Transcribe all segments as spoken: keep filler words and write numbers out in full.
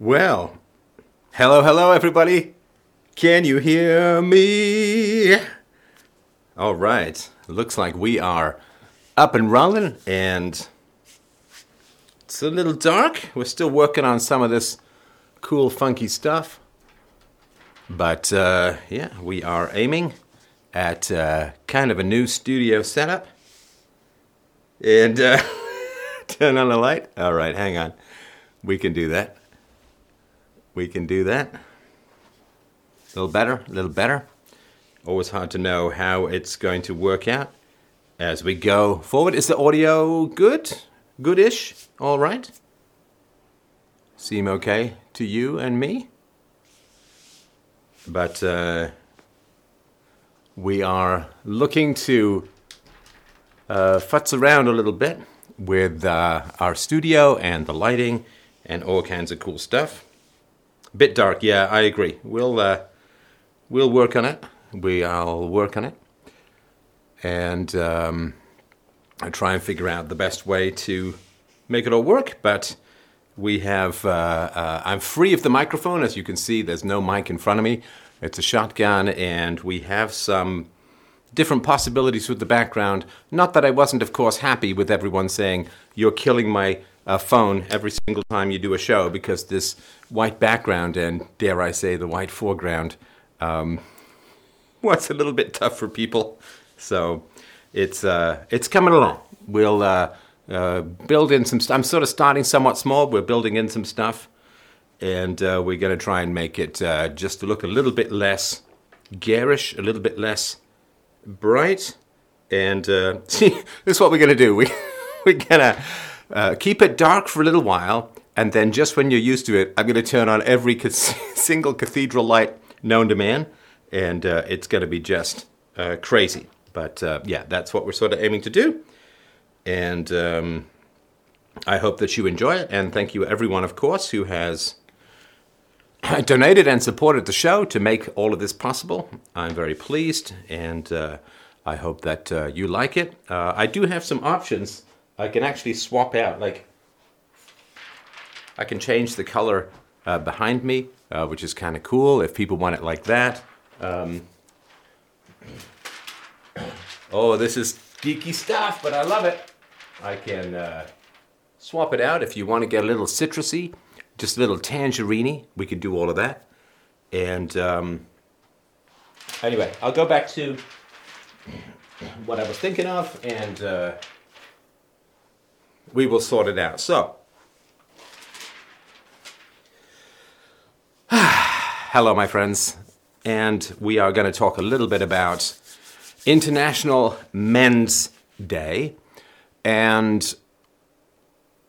Well, hello, hello, everybody. Can you hear me? All right. Looks like we are up and rolling, and it's a little dark. We're still working on some of this cool, funky stuff. But, uh, yeah, we are aiming at uh, kind of a new studio setup. And uh, turn on the light. All right, hang on. We can do that. We can do that. A little better, a little better. Always hard to know how it's going to work out as we go forward. Is the audio good? Good-ish? All right? Seem okay to you and me? But uh, we are looking to uh, futz around a little bit with uh, our studio and the lighting and all kinds of cool stuff. Bit dark, yeah, I agree. We'll uh, we'll work on it. We'll work on it, and um, I try and figure out the best way to make it all work. But we have uh, uh, I'm free of the microphone, as you can see. There's no mic in front of me. It's a shotgun, and we have some different possibilities with the background. Not that I wasn't, of course, happy with everyone saying you're killing my a phone every single time you do a show, because this white background and, dare I say, the white foreground um, was a little bit tough for people. So it's uh, it's coming along. We'll uh, uh, build in some stuff. I'm sort of starting somewhat small. We're building in some stuff, and uh, we're going to try and make it uh, just look a little bit less garish, a little bit less bright. And uh, see, this is what we're going to do. We, we're going to... Uh, keep it dark for a little while, and then just when you're used to it, I'm going to turn on every ca- single cathedral light known to man, and uh, it's going to be just uh, crazy. But uh, yeah, that's what we're sort of aiming to do, and um, I hope that you enjoy it, and thank you everyone, of course, who has donated and supported the show to make all of this possible. I'm very pleased, and uh, I hope that uh, you like it. Uh, I do have some options. I can actually swap out, like, I can change the color uh, behind me, uh, which is kind of cool if people want it like that. Um, oh, this is geeky stuff, but I love it. I can uh, swap it out if you want to get a little citrusy, just a little tangerine-y. We can do all of that. And um, anyway, I'll go back to what I was thinking of, and... Uh, we will sort it out. So, hello, my friends. And we are going to talk a little bit about International Men's Day. And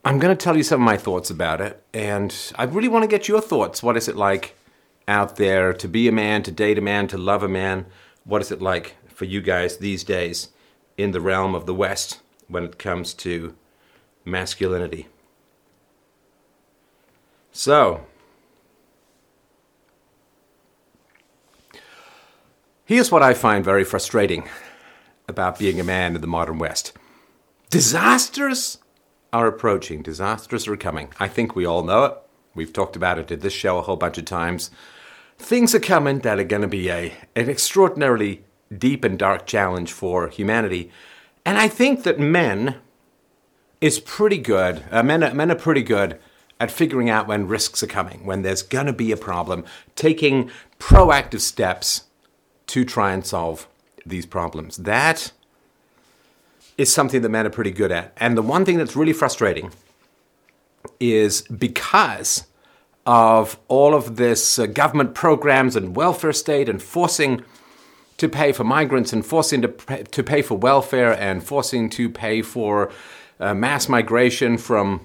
I'm going to tell you some of my thoughts about it. And I really want to get your thoughts. What is it like out there to be a man, to date a man, to love a man? What is it like for you guys these days in the realm of the West when it comes to masculinity? So, here's what I find very frustrating about being a man in the modern West. Disasters are approaching. Disasters are coming. I think we all know it. We've talked about it in this show a whole bunch of times. Things are coming that are going to be a, an extraordinarily deep and dark challenge for humanity. And I think that men... is pretty good. Uh, men, are, men are pretty good at figuring out when risks are coming, when there's going to be a problem, taking proactive steps to try and solve these problems. That is something that men are pretty good at. And the one thing that's really frustrating is because of all of this uh, government programs and welfare state and forcing to pay for migrants and forcing to pay, to pay for welfare and forcing to pay for Uh, mass migration from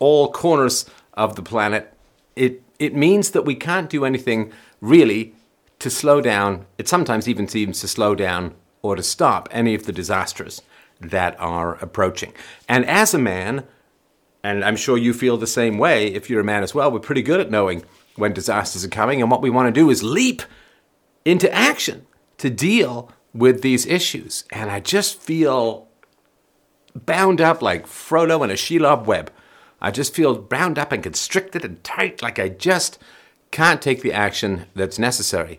all corners of the planet, it it means that we can't do anything really to slow down. It sometimes even seems to slow down or to stop any of the disasters that are approaching. And as a man, and I'm sure you feel the same way if you're a man as well, we're pretty good at knowing when disasters are coming, and what we want to do is leap into action to deal with these issues. And I just feel... bound up like Frodo in a Shelob web. I just feel bound up and constricted and tight, like I just can't take the action that's necessary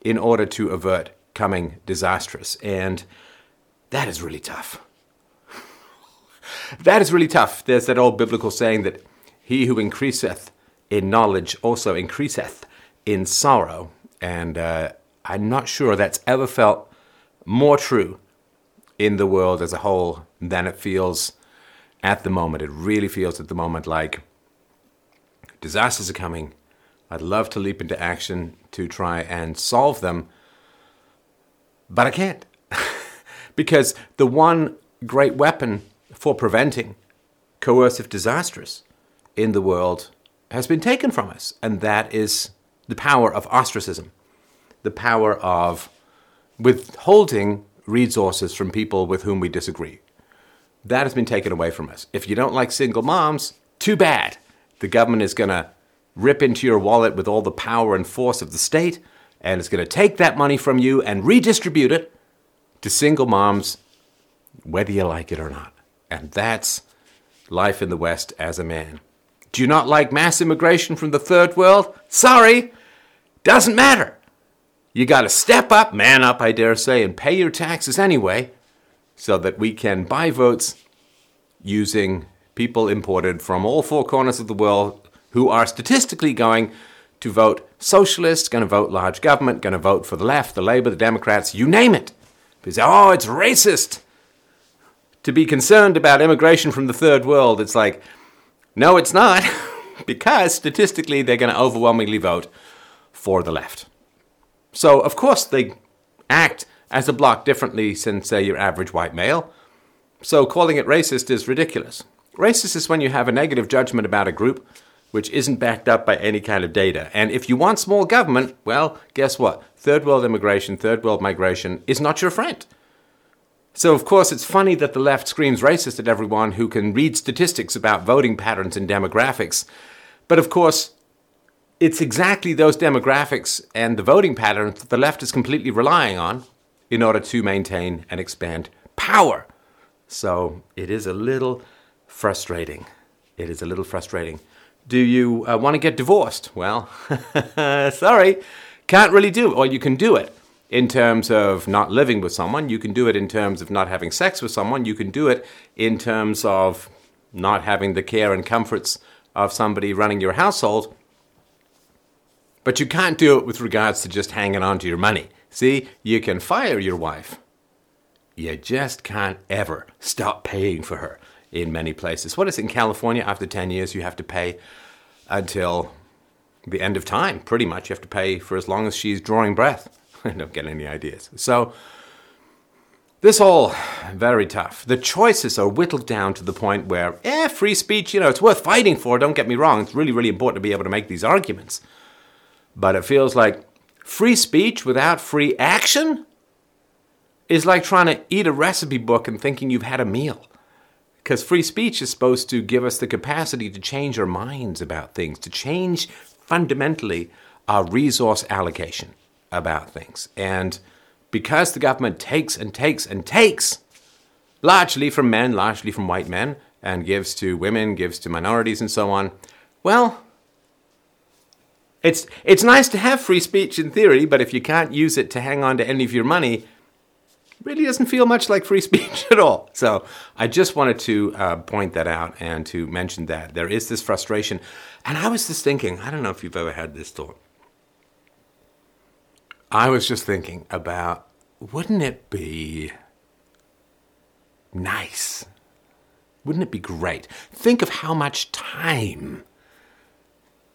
in order to avert coming disastrous. And that is really tough. That is really tough. There's that old biblical saying that he who increaseth in knowledge also increaseth in sorrow. And uh, I'm not sure that's ever felt more true in the world as a whole than it feels at the moment. It really feels at the moment like disasters are coming. I'd love to leap into action to try and solve them, but I can't. Because the one great weapon for preventing coercive disasters in the world has been taken from us, and that is the power of ostracism, the power of withholding resources from people with whom we disagree. That has been taken away from us. If you don't like single moms, too bad. The government is going to rip into your wallet with all the power and force of the state, and it's going to take that money from you and redistribute it to single moms, whether you like it or not. And that's life in the West as a man. Do you not like mass immigration from the third world? Sorry, doesn't matter. You got to step up, man up, I dare say, and pay your taxes anyway, so that we can buy votes using people imported from all four corners of the world who are statistically going to vote socialist, going to vote large government, going to vote for the left, the Labour, the Democrats, you name it. Because, oh, it's racist to be concerned about immigration from the third world. It's like, no, it's not, because statistically they're going to overwhelmingly vote for the left. So, of course, they act as a bloc differently than, say, your average white male. So calling it racist is ridiculous. Racist is when you have a negative judgment about a group which isn't backed up by any kind of data. And if you want small government, well, guess what? Third world immigration, third world migration is not your friend. So, of course, it's funny that the left screams racist at everyone who can read statistics about voting patterns and demographics. But, of course, it's exactly those demographics and the voting patterns that the left is completely relying on in order to maintain and expand power. So it is a little frustrating. It is a little frustrating. Do you uh, want to get divorced? Well, sorry, can't really do it. Or you can do it in terms of not living with someone. You can do it in terms of not having sex with someone. You can do it in terms of not having the care and comforts of somebody running your household. But you can't do it with regards to just hanging on to your money. See, you can fire your wife. You just can't ever stop paying for her in many places. What is it in California? After ten years, you have to pay until the end of time, pretty much. You have to pay for as long as she's drawing breath. I don't get any ideas. So this all very tough. The choices are whittled down to the point where, eh, free speech, you know, it's worth fighting for. Don't get me wrong. It's really, really important to be able to make these arguments. But it feels like free speech without free action is like trying to eat a recipe book and thinking you've had a meal. Because free speech is supposed to give us the capacity to change our minds about things, to change fundamentally our resource allocation about things. And because the government takes and takes and takes, largely from men, largely from white men, and gives to women, gives to minorities and so on, well, It's it's nice to have free speech in theory, but if you can't use it to hang on to any of your money, it really doesn't feel much like free speech at all. So I just wanted to uh, point that out and to mention that there is this frustration. And I was just thinking, I don't know if you've ever had this thought. I was just thinking about, wouldn't it be nice? Wouldn't it be great? Think of how much time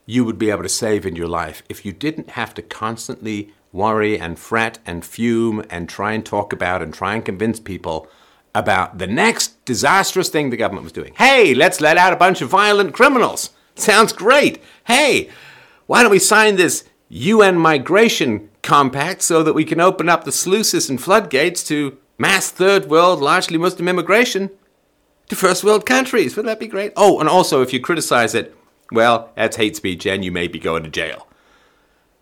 you would be able to save in your life if you didn't have to constantly worry and fret and fume and try and talk about and try and convince people about the next disastrous thing the government was doing. Hey, let's let out a bunch of violent criminals. Sounds great. Hey, why don't we sign this U N migration compact so that we can open up the sluices and floodgates to mass third world, largely Muslim immigration to first world countries? Wouldn't that be great? Oh, and also if you criticize it, well, that's hate speech and you may be going to jail.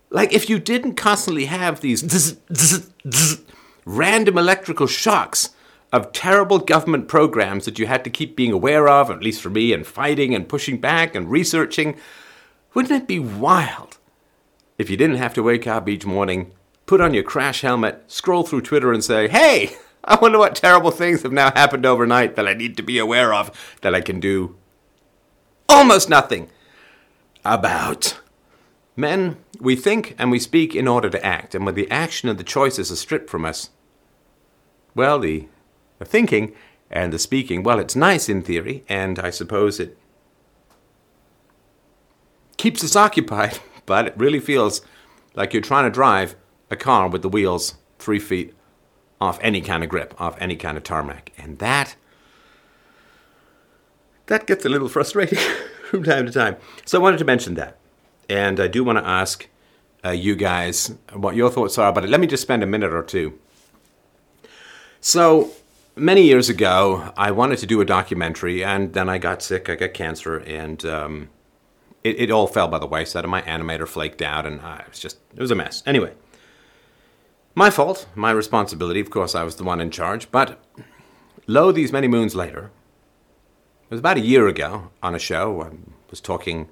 Like, if you didn't constantly have these zzz, zzz, zzz, random electrical shocks of terrible government programs that you had to keep being aware of, at least for me, and fighting and pushing back and researching. Wouldn't it be wild if you didn't have to wake up each morning, put on your crash helmet, scroll through Twitter and say, hey, I wonder what terrible things have now happened overnight that I need to be aware of, that I can do almost nothing about. Men, we think and we speak in order to act, and when the action and the choices are stripped from us, well, the, the thinking and the speaking, well, it's nice in theory, and I suppose it keeps us occupied, but it really feels like you're trying to drive a car with the wheels three feet off any kind of grip, off any kind of tarmac. And that, that gets a little frustrating from time to time. So I wanted to mention that. And I do want to ask uh, you guys what your thoughts are about it. Let me just spend a minute or two. So many years ago, I wanted to do a documentary, and then I got sick. I got cancer, and um, it, it all fell by the wayside, and my animator flaked out, and I was just, it was a mess. Anyway, my fault, my responsibility. Of course, I was the one in charge. But lo, these many moons later, it was about a year ago on a show. I was talking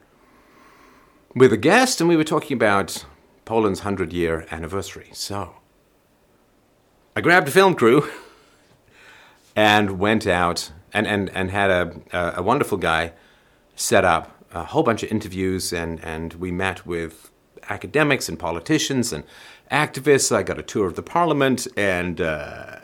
with a guest, and we were talking about Poland's hundred-year anniversary. So I grabbed a film crew and went out and, and, and had a, a wonderful guy set up a whole bunch of interviews, and, and we met with academics and politicians and activists. I got a tour of the parliament, and uh,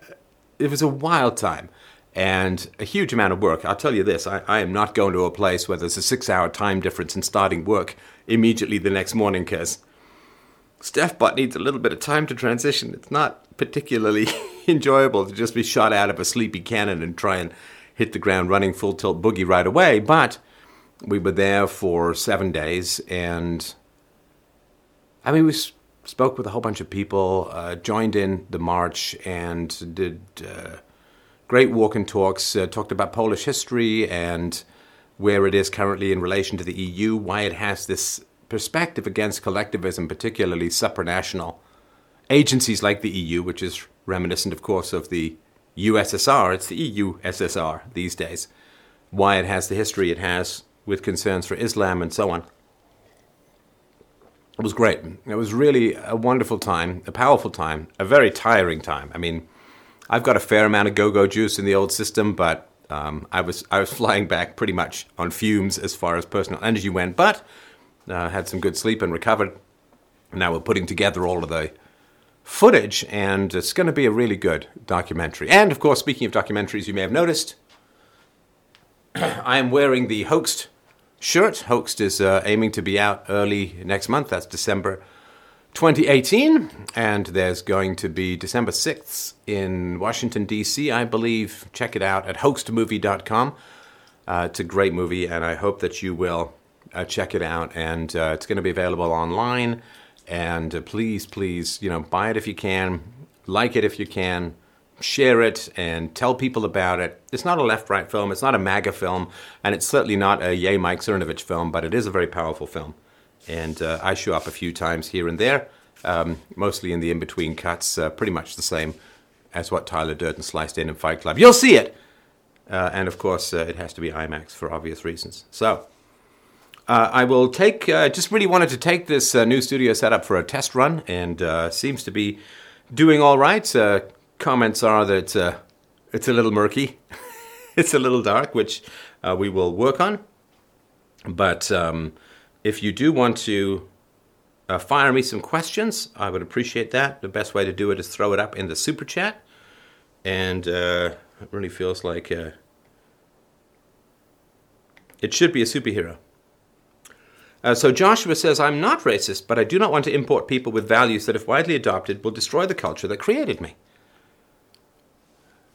it was a wild time and a huge amount of work. I'll tell you this, I, I am not going to a place where there's a six-hour time difference and starting work immediately the next morning, because StephBot needs a little bit of time to transition. It's not particularly enjoyable to just be shot out of a sleepy cannon and try and hit the ground running full tilt boogie right away. But we were there for seven days, and I mean, we spoke with a whole bunch of people, uh, joined in the march, and did uh, great walk and talks, uh, talked about Polish history and where it is currently in relation to the E U, why it has this perspective against collectivism, particularly supranational agencies like the E U, which is reminiscent, of course, of the U S S R. It's the E U S S R these days. Why it has the history it has with concerns for Islam and so on. It was great. It was really a wonderful time, a powerful time, a very tiring time. I mean, I've got a fair amount of go-go juice in the old system, but um, I was I was flying back pretty much on fumes as far as personal energy went, but uh, had some good sleep and recovered. Now we're putting together all of the footage, and it's going to be a really good documentary. And, of course, speaking of documentaries, you may have noticed, I am wearing the Hoaxed shirt. Hoaxed is uh, aiming to be out early next month. That's December twenty eighteen, and there's going to be December sixth in Washington, D C, I believe. Check it out at hoaxed movie dot com. Uh, it's a great movie, and I hope that you will uh, check it out, and uh, it's going to be available online. And uh, please, please, you know, buy it if you can, like it if you can, share it, and tell people about it. It's not a left-right film, it's not a MAGA film, and it's certainly not a Yay Mike Cernovich film, but it is a very powerful film. And uh, I show up a few times here and there, um, mostly in the in-between cuts, uh, pretty much the same as what Tyler Durden sliced in in Fight Club. You'll see it! Uh, and, of course, uh, it has to be IMAX for obvious reasons. So Uh, I will take, uh, just really wanted to take this uh, new studio setup for a test run, and uh, seems to be doing all right. Uh, comments are that it's, uh, it's a little murky, it's a little dark, which uh, we will work on. But um, if you do want to uh, fire me some questions, I would appreciate that. The best way to do it is throw it up in the super chat, and uh, it really feels like uh, it should be a superhero. Uh, so Joshua says, I'm not racist, but I do not want to import people with values that, if widely adopted, will destroy the culture that created me.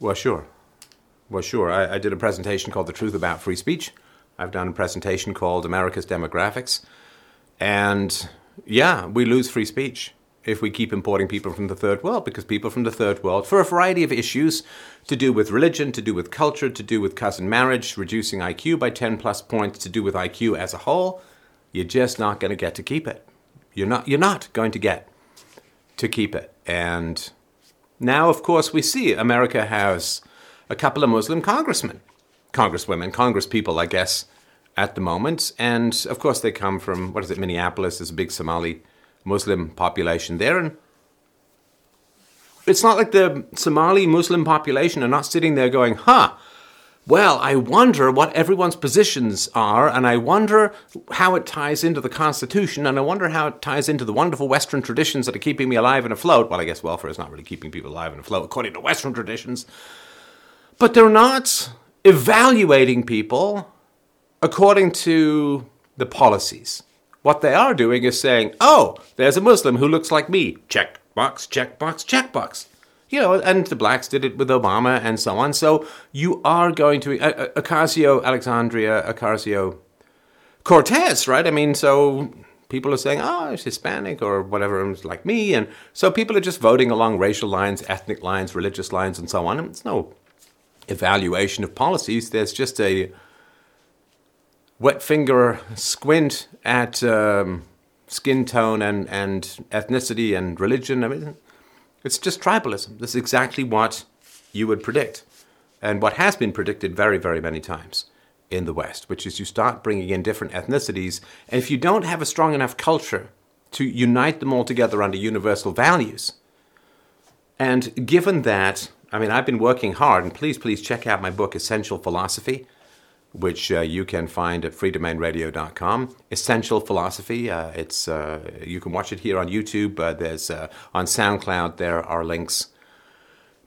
Well, sure. Well, sure. I, I did a presentation called The Truth About Free Speech. I've done a presentation called America's Demographics. And, yeah, we lose free speech if we keep importing people from the third world, because people from the third world, for a variety of issues, to do with religion, to do with culture, to do with cousin marriage, reducing I Q by ten plus points, to do with I Q as a whole, you're just not going to get to keep it. You're not You're not going to get to keep it. And now, of course, we see America has a couple of Muslim congressmen, congresswomen, congresspeople, I guess, at the moment. And, of course, they come from, what is it, Minneapolis. There's a big Somali Muslim population there. And it's not like the Somali Muslim population are not sitting there going, huh, well, I wonder what everyone's positions are, and I wonder how it ties into the Constitution, and I wonder how it ties into the wonderful Western traditions that are keeping me alive and afloat. Well, I guess welfare is not really keeping people alive and afloat, according to Western traditions. But they're not evaluating people according to the policies. What they are doing is saying, oh, there's a Muslim who looks like me. Check box, check box, check box. You know, and the blacks did it with Obama and so on. So you are going to... Uh, Ocasio, Alexandria, Ocasio-Cortez, right? I mean, so people are saying, oh, it's Hispanic or whatever, it's like me. And so people are just voting along racial lines, ethnic lines, religious lines, and so on. And it's no evaluation of policies. There's just a wet finger squint at um, skin tone and, and ethnicity and religion. I mean... It's just tribalism. This is exactly what you would predict, and what has been predicted very, very many times in the West, which is you start bringing in different ethnicities, and if you don't have a strong enough culture to unite them all together under universal values, and given that, I mean, I've been working hard, and please, please check out my book, Essential Philosophy, which uh, you can find at free domain radio dot com. Essential Philosophy. Uh, it's uh, you can watch it here on YouTube. Uh, there's uh, on SoundCloud. There are links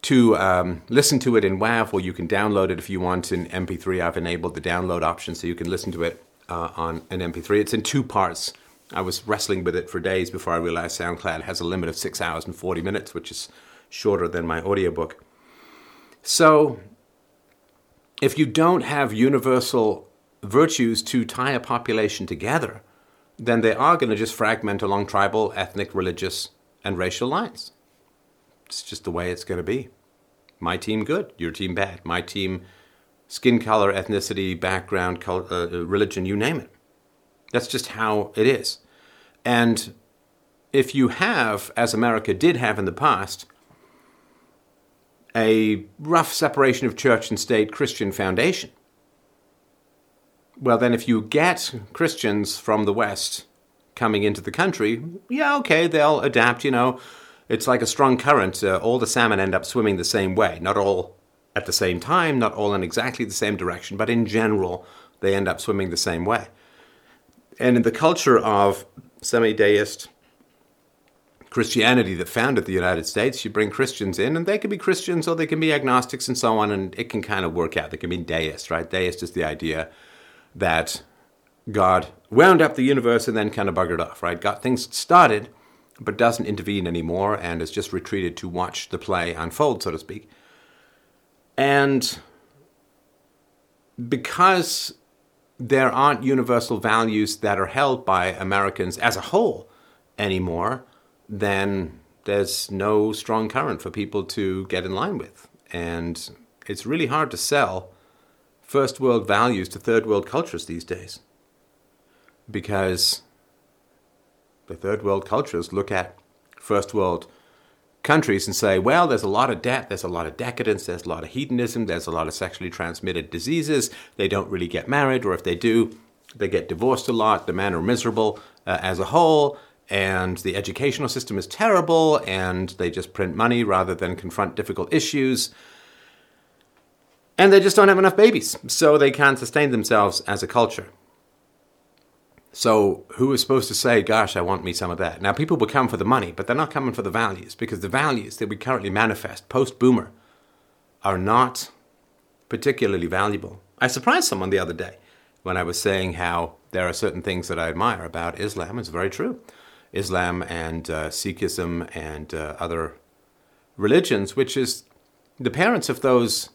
to um, listen to it in W A V, or you can download it if you want in M P three. I've enabled the download option, so you can listen to it uh, on an M P three. It's in two parts. I was wrestling with it for days before I realized SoundCloud has a limit of six hours and forty minutes, which is shorter than my audiobook. So... if you don't have universal virtues to tie a population together, then they are going to just fragment along tribal, ethnic, religious, and racial lines. It's just the way it's going to be. My team good, your team bad. My team skin color, ethnicity, background, color, uh, religion, you name it. That's just how it is. And if you have, as America did have in the past, a rough separation of church and state Christian foundation. Well, then if you get Christians from the West coming into the country, yeah, okay, they'll adapt, you know. It's like a strong current. Uh, all the salmon end up swimming the same way. Not all at the same time, not all in exactly the same direction, but in general, they end up swimming the same way. And in the culture of semi-deist Christianity that founded the United States, you bring Christians in, and they can be Christians or they can be agnostics and so on, and it can kind of work out. They can be deists, right? Deist is the idea that God wound up the universe and then kind of buggered off, right? Got things started, but doesn't intervene anymore and is just retreated to watch the play unfold, so to speak. And because there aren't universal values that are held by Americans as a whole anymore, then there's no strong current for people to get in line with. And it's really hard to sell first world values to third world cultures these days, because the third world cultures look at first world countries and say, well, there's a lot of debt, there's a lot of decadence, there's a lot of hedonism, there's a lot of sexually transmitted diseases. They don't really get married, or if they do, they get divorced a lot. The men are miserable uh, as a whole. And the educational system is terrible, and they just print money rather than confront difficult issues. And they just don't have enough babies, so they can't sustain themselves as a culture. So who is supposed to say, gosh, I want me some of that? Now, people will come for the money, but they're not coming for the values, because the values that we currently manifest post-Boomer are not particularly valuable. I surprised someone the other day when I was saying how there are certain things that I admire about Islam. It's very true. Islam and uh, Sikhism and uh, other religions, which is the parents of those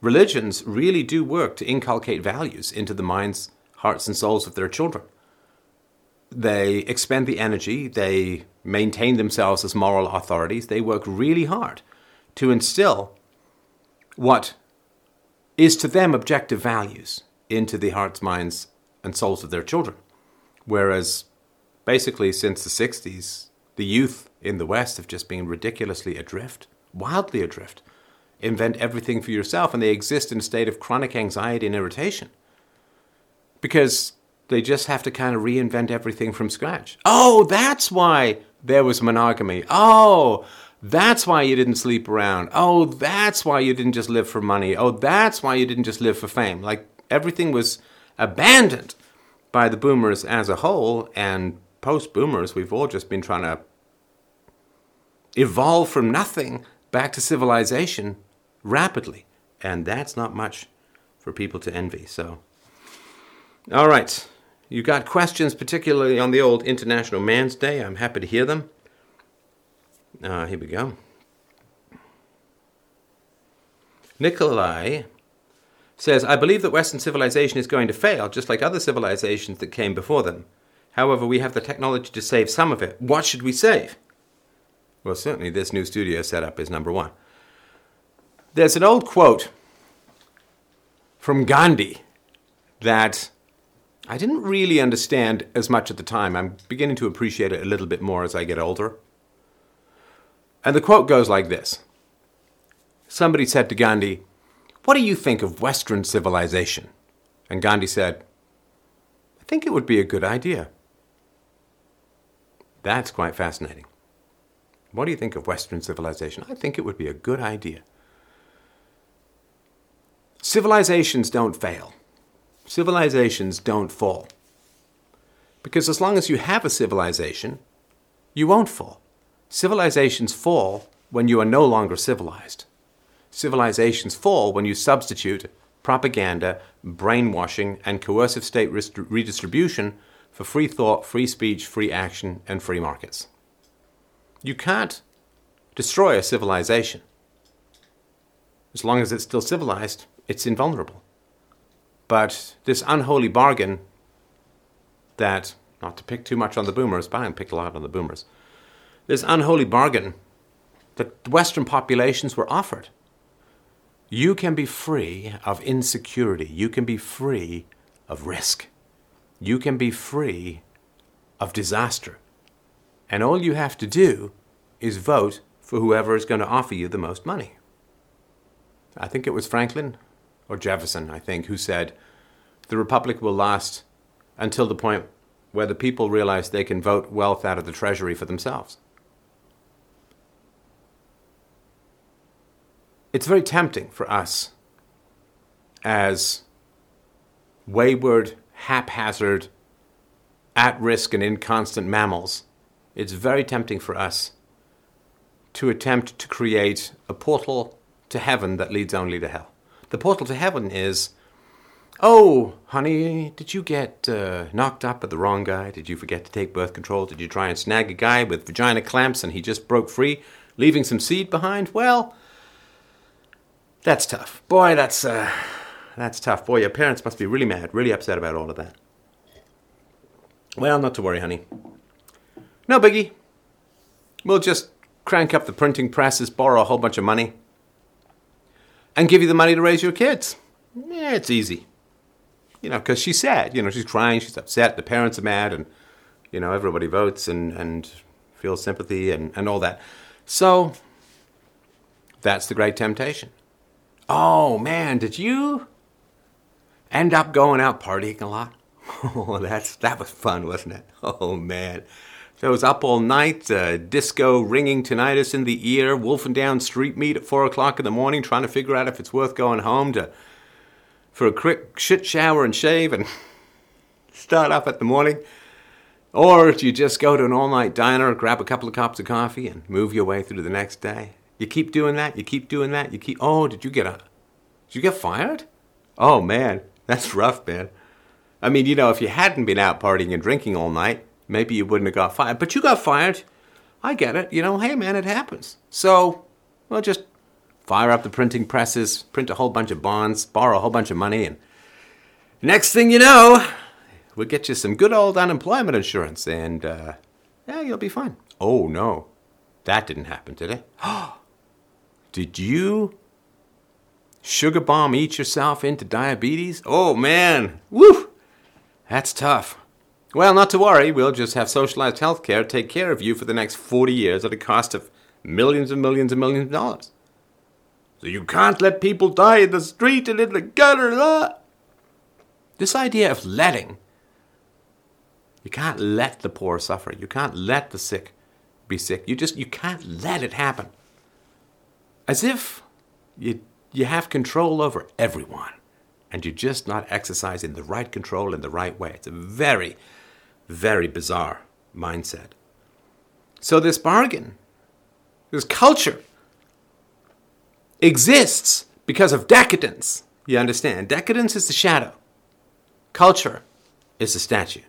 religions really do work to inculcate values into the minds, hearts, and souls of their children. They expend the energy. They maintain themselves as moral authorities. They work really hard to instill what is to them objective values into the hearts, minds, and souls of their children. Whereas basically, since the sixties, the youth in the West have just been ridiculously adrift, wildly adrift, invent everything for yourself, and they exist in a state of chronic anxiety and irritation because they just have to kind of reinvent everything from scratch. Oh, that's why there was monogamy. Oh, that's why you didn't sleep around. Oh, that's why you didn't just live for money. Oh, that's why you didn't just live for fame. Like, everything was abandoned by the boomers as a whole, and post-boomers, we've all just been trying to evolve from nothing back to civilization rapidly. And that's not much for people to envy. So, all right. You got questions, particularly on the old International Man's Day. I'm happy to hear them. Uh, here we go. Nikolai says, I believe that Western civilization is going to fail, just like other civilizations that came before them. However, we have the technology to save some of it. What should we save? Well, certainly this new studio setup is number one. There's an old quote from Gandhi that I didn't really understand as much at the time. I'm beginning to appreciate it a little bit more as I get older. And the quote goes like this. Somebody said to Gandhi, what do you think of Western civilization? And Gandhi said, I think it would be a good idea. That's quite fascinating. What do you think of Western civilization? I think it would be a good idea. Civilizations don't fail. Civilizations don't fall. Because as long as you have a civilization, you won't fall. Civilizations fall when you are no longer civilized. Civilizations fall when you substitute propaganda, brainwashing, and coercive state rest- redistribution for free thought, free speech, free action, and free markets. You can't destroy a civilization. As long as it's still civilized, it's invulnerable. But this unholy bargain that, not to pick too much on the boomers, but I am picked a lot on the boomers, this unholy bargain that Western populations were offered. You can be free of insecurity. You can be free of risk. You can be free of disaster. And all you have to do is vote for whoever is going to offer you the most money. I think it was Franklin or Jefferson, I think, who said, the republic will last until the point where the people realize they can vote wealth out of the treasury for themselves. It's very tempting for us as wayward, haphazard, at-risk and inconstant mammals. It's very tempting for us to attempt to create a portal to heaven that leads only to hell. The portal to heaven is, oh, honey, did you get uh, knocked up at the wrong guy? Did you forget to take birth control? Did you try and snag a guy with vagina clamps and he just broke free, leaving some seed behind? Well, that's tough. Boy, that's, uh, that's tough. Boy, your parents must be really mad, really upset about all of that. Well, not to worry, honey. No biggie. We'll just crank up the printing presses, borrow a whole bunch of money, and give you the money to raise your kids. Yeah, it's easy. You know, because she's sad. You know, she's crying, she's upset, the parents are mad, and, you know, everybody votes and, and feels sympathy and, and all that. So, that's the great temptation. Oh, man, did you end up going out partying a lot? Oh, that's that was fun, wasn't it? Oh, man. So I was up all night, uh, disco ringing tinnitus in the ear, wolfing down street meat at four o'clock in the morning, trying to figure out if it's worth going home to for a quick shit shower and shave and start up at the morning. Or do you just go to an all-night diner, grab a couple of cups of coffee, and move your way through to the next day? You keep doing that, you keep doing that, you keep... Oh, did you get a... Did you get fired? Oh, man, that's rough, man. I mean, you know, if you hadn't been out partying and drinking all night, maybe you wouldn't have got fired. But you got fired. I get it. You know, hey, man, it happens. So, well, just fire up the printing presses, print a whole bunch of bonds, borrow a whole bunch of money, and next thing you know, we'll get you some good old unemployment insurance, and, uh, yeah, you'll be fine. Oh, no. That didn't happen, did it? Did you sugar bomb eat yourself into diabetes? Oh, man. Woo! That's tough. Well, not to worry, we'll just have socialized healthcare take care of you for the next forty years at a cost of millions and millions and millions of dollars. So you can't let people die in the street and in the gutter. Blah. This idea of letting. You can't let the poor suffer. You can't let the sick be sick. You just, you can't let it happen. As if you you have control over everyone. And you're just not exercising the right control in the right way. It's a very, very bizarre mindset. So this bargain, this culture, exists because of decadence. You understand? Decadence is the shadow. Culture is the statue.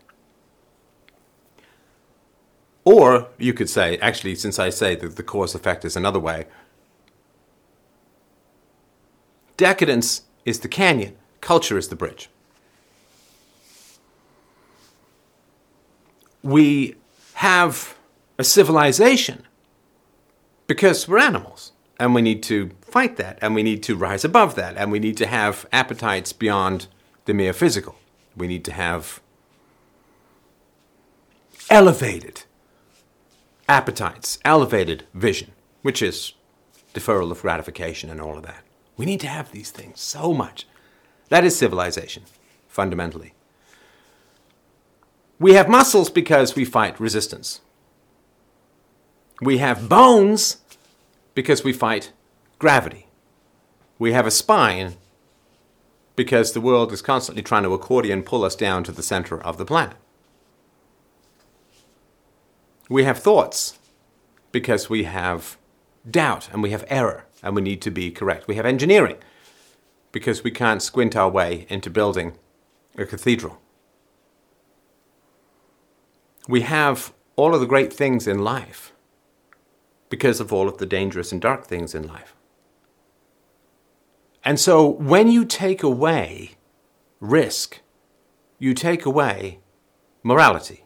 Or you could say, actually, since I say that the cause-effect is another way, decadence is the canyon. Culture is the bridge. We have a civilization because we're animals and we need to fight that and we need to rise above that and we need to have appetites beyond the mere physical. We need to have elevated appetites, elevated vision, which is deferral of gratification and all of that. We need to have these things so much. That is civilization, fundamentally. We have muscles because we fight resistance. We have bones because we fight gravity. We have a spine because the world is constantly trying to accordion pull us down to the center of the planet. We have thoughts because we have doubt and we have error and we need to be correct. We have engineering because we can't squint our way into building a cathedral. We have all of the great things in life because of all of the dangerous and dark things in life. And so when you take away risk, you take away morality.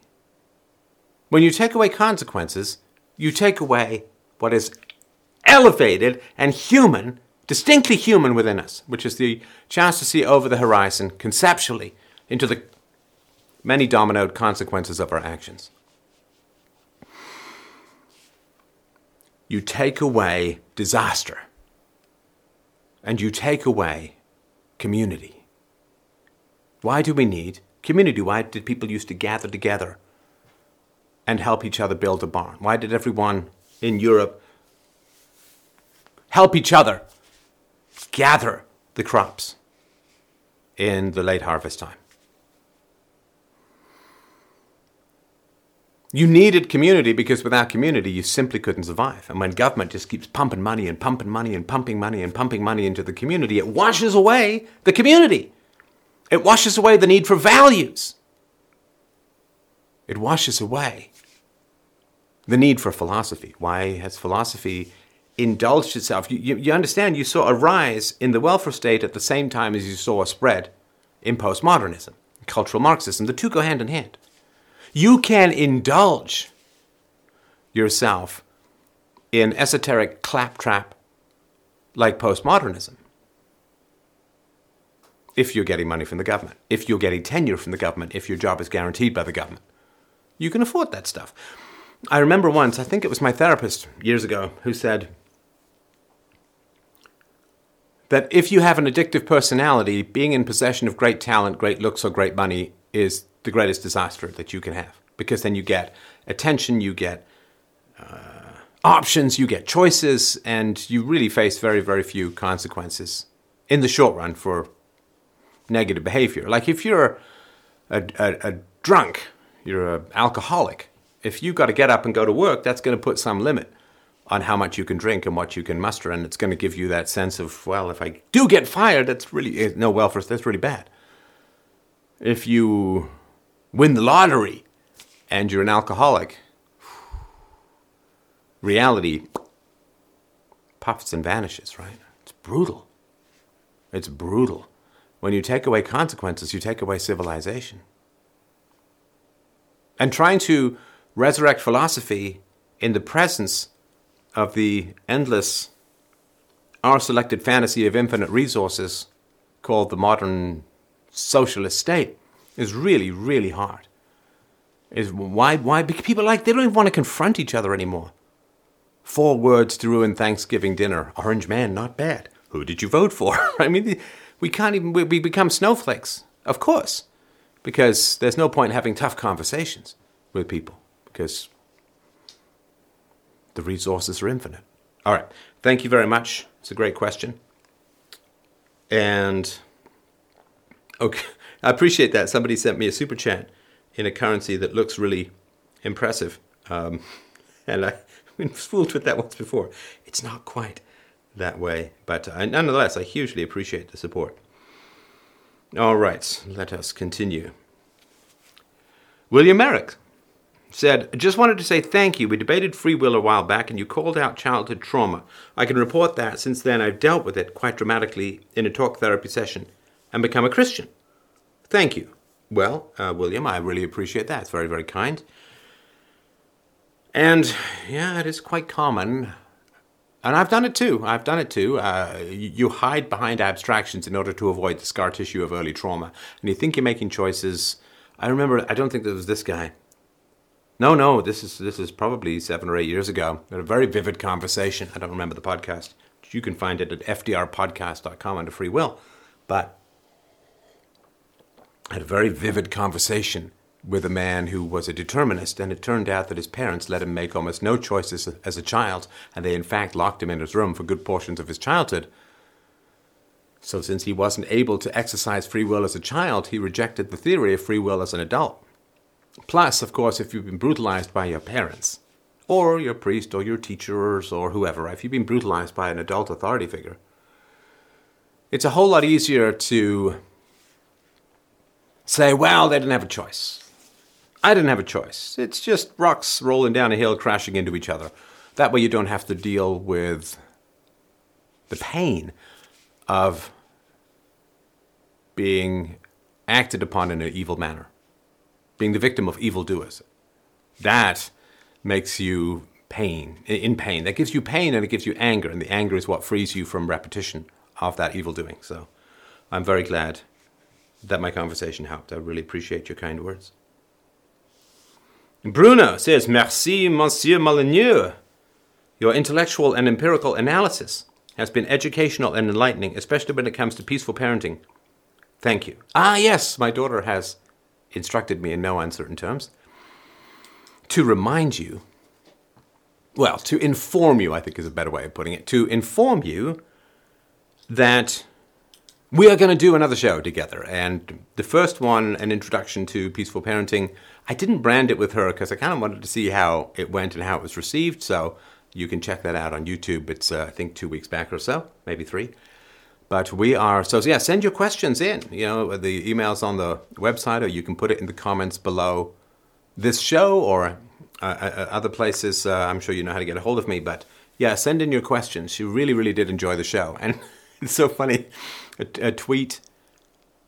When you take away consequences, you take away what is elevated and human, distinctly human within us, which is the chance to see over the horizon conceptually into the many dominoed consequences of our actions. You take away disaster, and you take away community. Why do we need community? Why did people used to gather together and help each other build a barn? Why did everyone in Europe help each other gather the crops in the late harvest time? You needed community because without community you simply couldn't survive. And when government just keeps pumping money and pumping money and pumping money and pumping money into the community, it washes away the community. It washes away the need for values. It washes away the need for philosophy. Why has philosophy indulged itself? You, you, you understand, you saw a rise in the welfare state at the same time as you saw a spread in postmodernism, cultural Marxism. The two go hand in hand. You can indulge yourself in esoteric claptrap like postmodernism if you're getting money from the government, if you're getting tenure from the government, if your job is guaranteed by the government. You can afford that stuff. I remember once, I think it was my therapist years ago, who said that if you have an addictive personality, being in possession of great talent, great looks, or great money is the greatest disaster that you can have. Because then you get attention, you get uh, options, you get choices, and you really face very, very few consequences in the short run for negative behavior. Like if you're a, a, a drunk, you're an alcoholic, if you've got to get up and go to work, that's going to put some limit on how much you can drink and what you can muster, and it's going to give you that sense of, well, if I do get fired, that's really, no welfare, that's really bad. If you win the lottery and you're an alcoholic, reality puffs and vanishes, right? It's brutal. It's brutal. When you take away consequences, you take away civilization. And trying to resurrect philosophy in the presence of the endless, our-selected fantasy of infinite resources called the modern socialist state is really, really hard. Is why why people like, they don't even want to confront each other anymore. Four words to ruin Thanksgiving dinner. Orange man, not bad. who did you vote for? I mean, we can't even, we become snowflakes, of course, because there's no point in having tough conversations with people because the resources are infinite. All right. Thank you very much. It's a great question. And, okay, I appreciate that. Somebody sent me a super chat in a currency that looks really impressive. Um, and I, I've been fooled with that once before. It's not quite that way. But I, nonetheless, I hugely appreciate the support. All right, let us continue. William Merrick said, just wanted to say thank you. We debated free will a while back, and you called out childhood trauma. I can report that since then I've dealt with it quite dramatically in a talk therapy session and become a Christian. Thank you. Well, uh, William, I really appreciate that. It's very, very kind. And, yeah, it is quite common. And I've done it too. I've done it too. Uh, you hide behind abstractions in order to avoid the scar tissue of early trauma. And you think you're making choices. I remember, I don't think there was this guy. No, no, this is this is probably seven or eight years ago. We had a very vivid conversation. I don't remember the podcast. You can find it at f d r podcast dot com under free will. But I had a very vivid conversation with a man who was a determinist, and it turned out that his parents let him make almost no choices as a child, and they in fact locked him in his room for good portions of his childhood. So since he wasn't able to exercise free will as a child, he rejected the theory of free will as an adult. Plus, of course, if you've been brutalized by your parents, or your priest, or your teachers, or whoever, if you've been brutalized by an adult authority figure, it's a whole lot easier to say, well, they didn't have a choice. I didn't have a choice. It's just rocks rolling down a hill, crashing into each other. That way you don't have to deal with the pain of being acted upon in an evil manner, being the victim of evildoers. That makes you pain, in pain. That gives you pain and it gives you anger, and the anger is what frees you from repetition of that evil doing. So I'm very glad that my conversation helped. I really appreciate your kind words. Bruno says, merci, Monsieur Molyneux. Your intellectual and empirical analysis has been educational and enlightening, especially when it comes to peaceful parenting. Thank you. Ah, yes, my daughter has instructed me in no uncertain terms to remind you, well, to inform you, I think is a better way of putting it, to inform you that we are going to do another show together. And the first one, an introduction to peaceful parenting, I didn't brand it with her because I kind of wanted to see how it went and how it was received. So you can check that out on YouTube. It's, uh, I think, two weeks back or so, maybe three. But we are, so yeah, send your questions in. You know, the email's on the website, or you can put it in the comments below this show or uh, uh, other places. Uh, I'm sure you know how to get a hold of me, but yeah, send in your questions. She really, really did enjoy the show. And it's so funny, a, a tweet,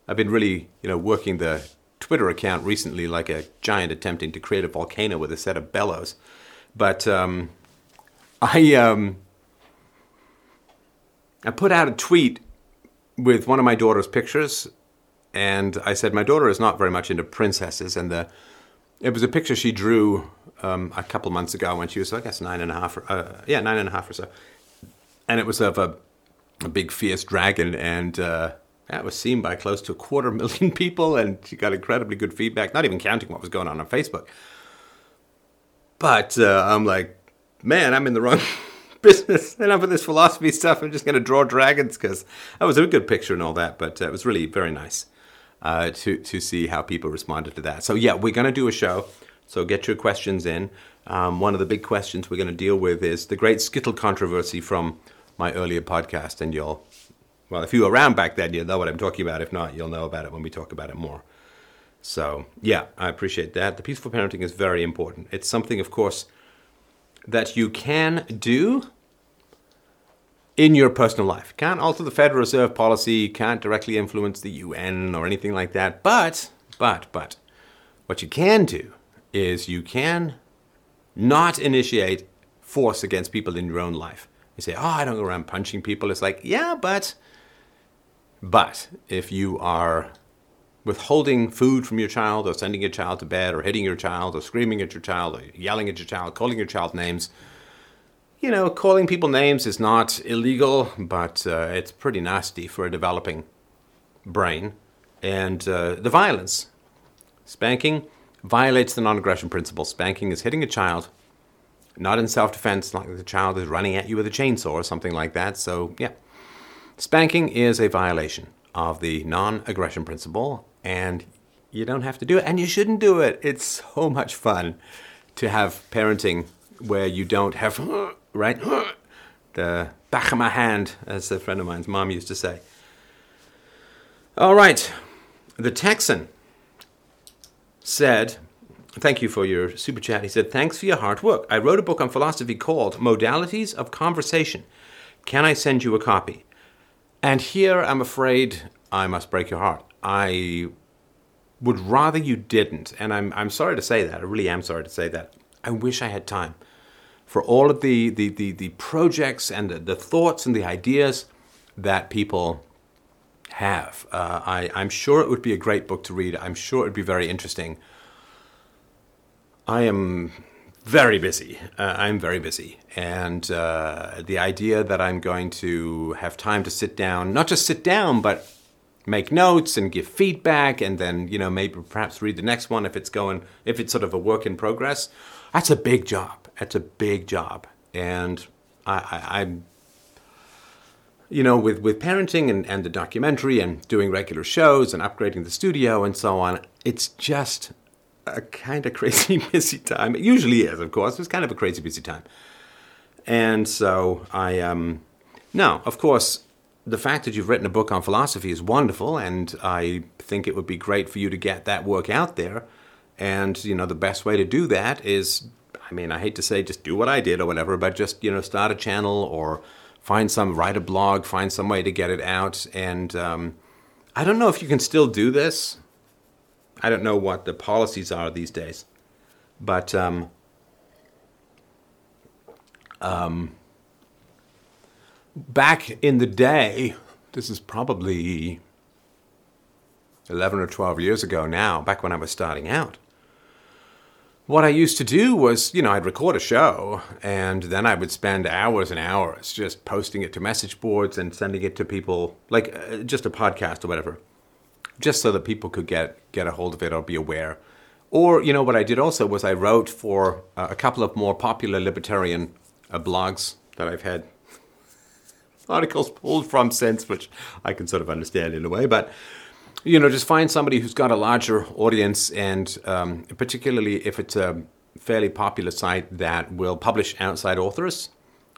I've been really, you know, working the Twitter account recently like a giant attempting to create a volcano with a set of bellows. But um, I, um, I put out a tweet with one of my daughter's pictures, and I said, my daughter is not very much into princesses, and the it was a picture she drew um, a couple months ago when she was, I guess, nine and a half, or, uh, yeah, nine and a half or so, and it was of a, a big fierce dragon, and uh, that was seen by close to a quarter million people, and she got incredibly good feedback, not even counting what was going on on Facebook, but uh, I'm like, man, I'm in the wrong business. Enough of this philosophy stuff. I'm just going to draw dragons because that was a good picture and all that. But uh, it was really very nice uh, to to see how people responded to that. So yeah, we're going to do a show. So get your questions in. Um, one of the big questions we're going to deal with is the great Skittle controversy from my earlier podcast. And you'll, well, if you were around back then, you'll know what I'm talking about. If not, you'll know about it when we talk about it more. So yeah, I appreciate that. The peaceful parenting is very important. It's something, of course, that you can do in your personal life. Can't alter the Federal Reserve policy, can't directly influence the U N or anything like that. But, but, but, what you can do is you can not initiate force against people in your own life. You say, oh, I don't go around punching people. It's like, yeah, but, but if you are withholding food from your child or sending your child to bed or hitting your child or screaming at your child or yelling at your child, calling your child names, you know, calling people names is not illegal, but uh, it's pretty nasty for a developing brain. And uh, the violence. Spanking violates the non-aggression principle. Spanking is hitting a child, not in self-defense, like the child is running at you with a chainsaw or something like that. So, yeah. Spanking is a violation of the non-aggression principle, and you don't have to do it, and you shouldn't do it. It's so much fun to have parenting where you don't have, right, the back of my hand, as a friend of mine's mom used to say. All right, the Texan said, thank you for your super chat. He said, thanks for your hard work. I wrote a book on philosophy called Modalities of Conversation. Can I send you a copy? And here, I'm afraid, I must break your heart. I would rather you didn't. And I'm I'm sorry to say that. I really am sorry to say that. I wish I had time for all of the, the, the, the projects and the, the thoughts and the ideas that people have. Uh, I, I'm sure it would be a great book to read. I'm sure it would be very interesting. I am very busy. Uh, I'm very busy. And uh, the idea that I'm going to have time to sit down, not just sit down, but make notes and give feedback and then, you know, maybe perhaps read the next one if it's going, if it's sort of a work in progress, that's a big job. That's a big job. And I, I, I'm, you know, with, with parenting and, and the documentary and doing regular shows and upgrading the studio and so on, it's just a kind of crazy busy time. It usually is, of course. It's kind of a crazy busy time. And so I, um, no, of course, the fact that you've written a book on philosophy is wonderful, and I think it would be great for you to get that work out there. And, you know, the best way to do that is, I mean, I hate to say just do what I did or whatever, but just, you know, start a channel or find some, write a blog, find some way to get it out. And um, I don't know if you can still do this. I don't know what the policies are these days, but um, um, back in the day, this is probably eleven or twelve years ago now, back when I was starting out, what I used to do was, you know, I'd record a show and then I would spend hours and hours just posting it to message boards and sending it to people, like uh, just a podcast or whatever, just so that people could get, get a hold of it or be aware. Or, you know, what I did also was I wrote for uh, a couple of more popular libertarian uh, blogs that I've had articles pulled from since, which I can sort of understand in a way. But, you know, just find somebody who's got a larger audience and um, particularly if it's a fairly popular site that will publish outside authors,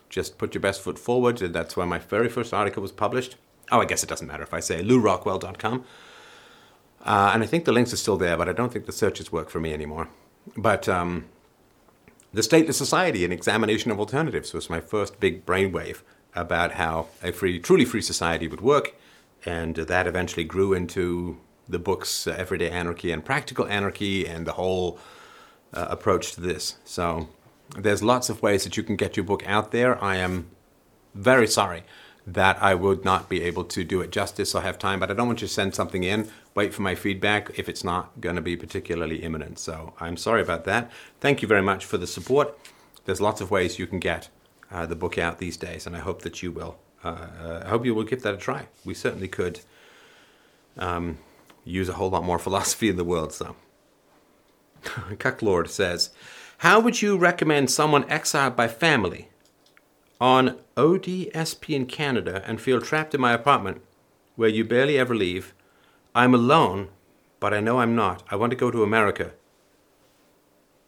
just put your best foot forward. And that's where my very first article was published. Oh, I guess it doesn't matter if I say lou rockwell dot com. Uh, and I think the links are still there, but I don't think the searches work for me anymore. But um, The Stateless Society, an examination of alternatives, was my first big brainwave about how a free, truly free society would work. And that eventually grew into the books uh, Everyday Anarchy and Practical Anarchy and the whole uh, approach to this. So there's lots of ways that you can get your book out there. I am very sorry that I would not be able to do it justice or have time, but I don't want you to send something in, wait for my feedback if it's not going to be particularly imminent. So I'm sorry about that. Thank you very much for the support. There's lots of ways you can get uh, the book out these days, and I hope that you will. Uh, uh, I hope you will give that a try. We certainly could um, use a whole lot more philosophy in the world, so. Cucklord says, how would you recommend someone exiled by family on O D S P in Canada and feel trapped in my apartment where you barely ever leave? I'm alone, but I know I'm not. I want to go to America.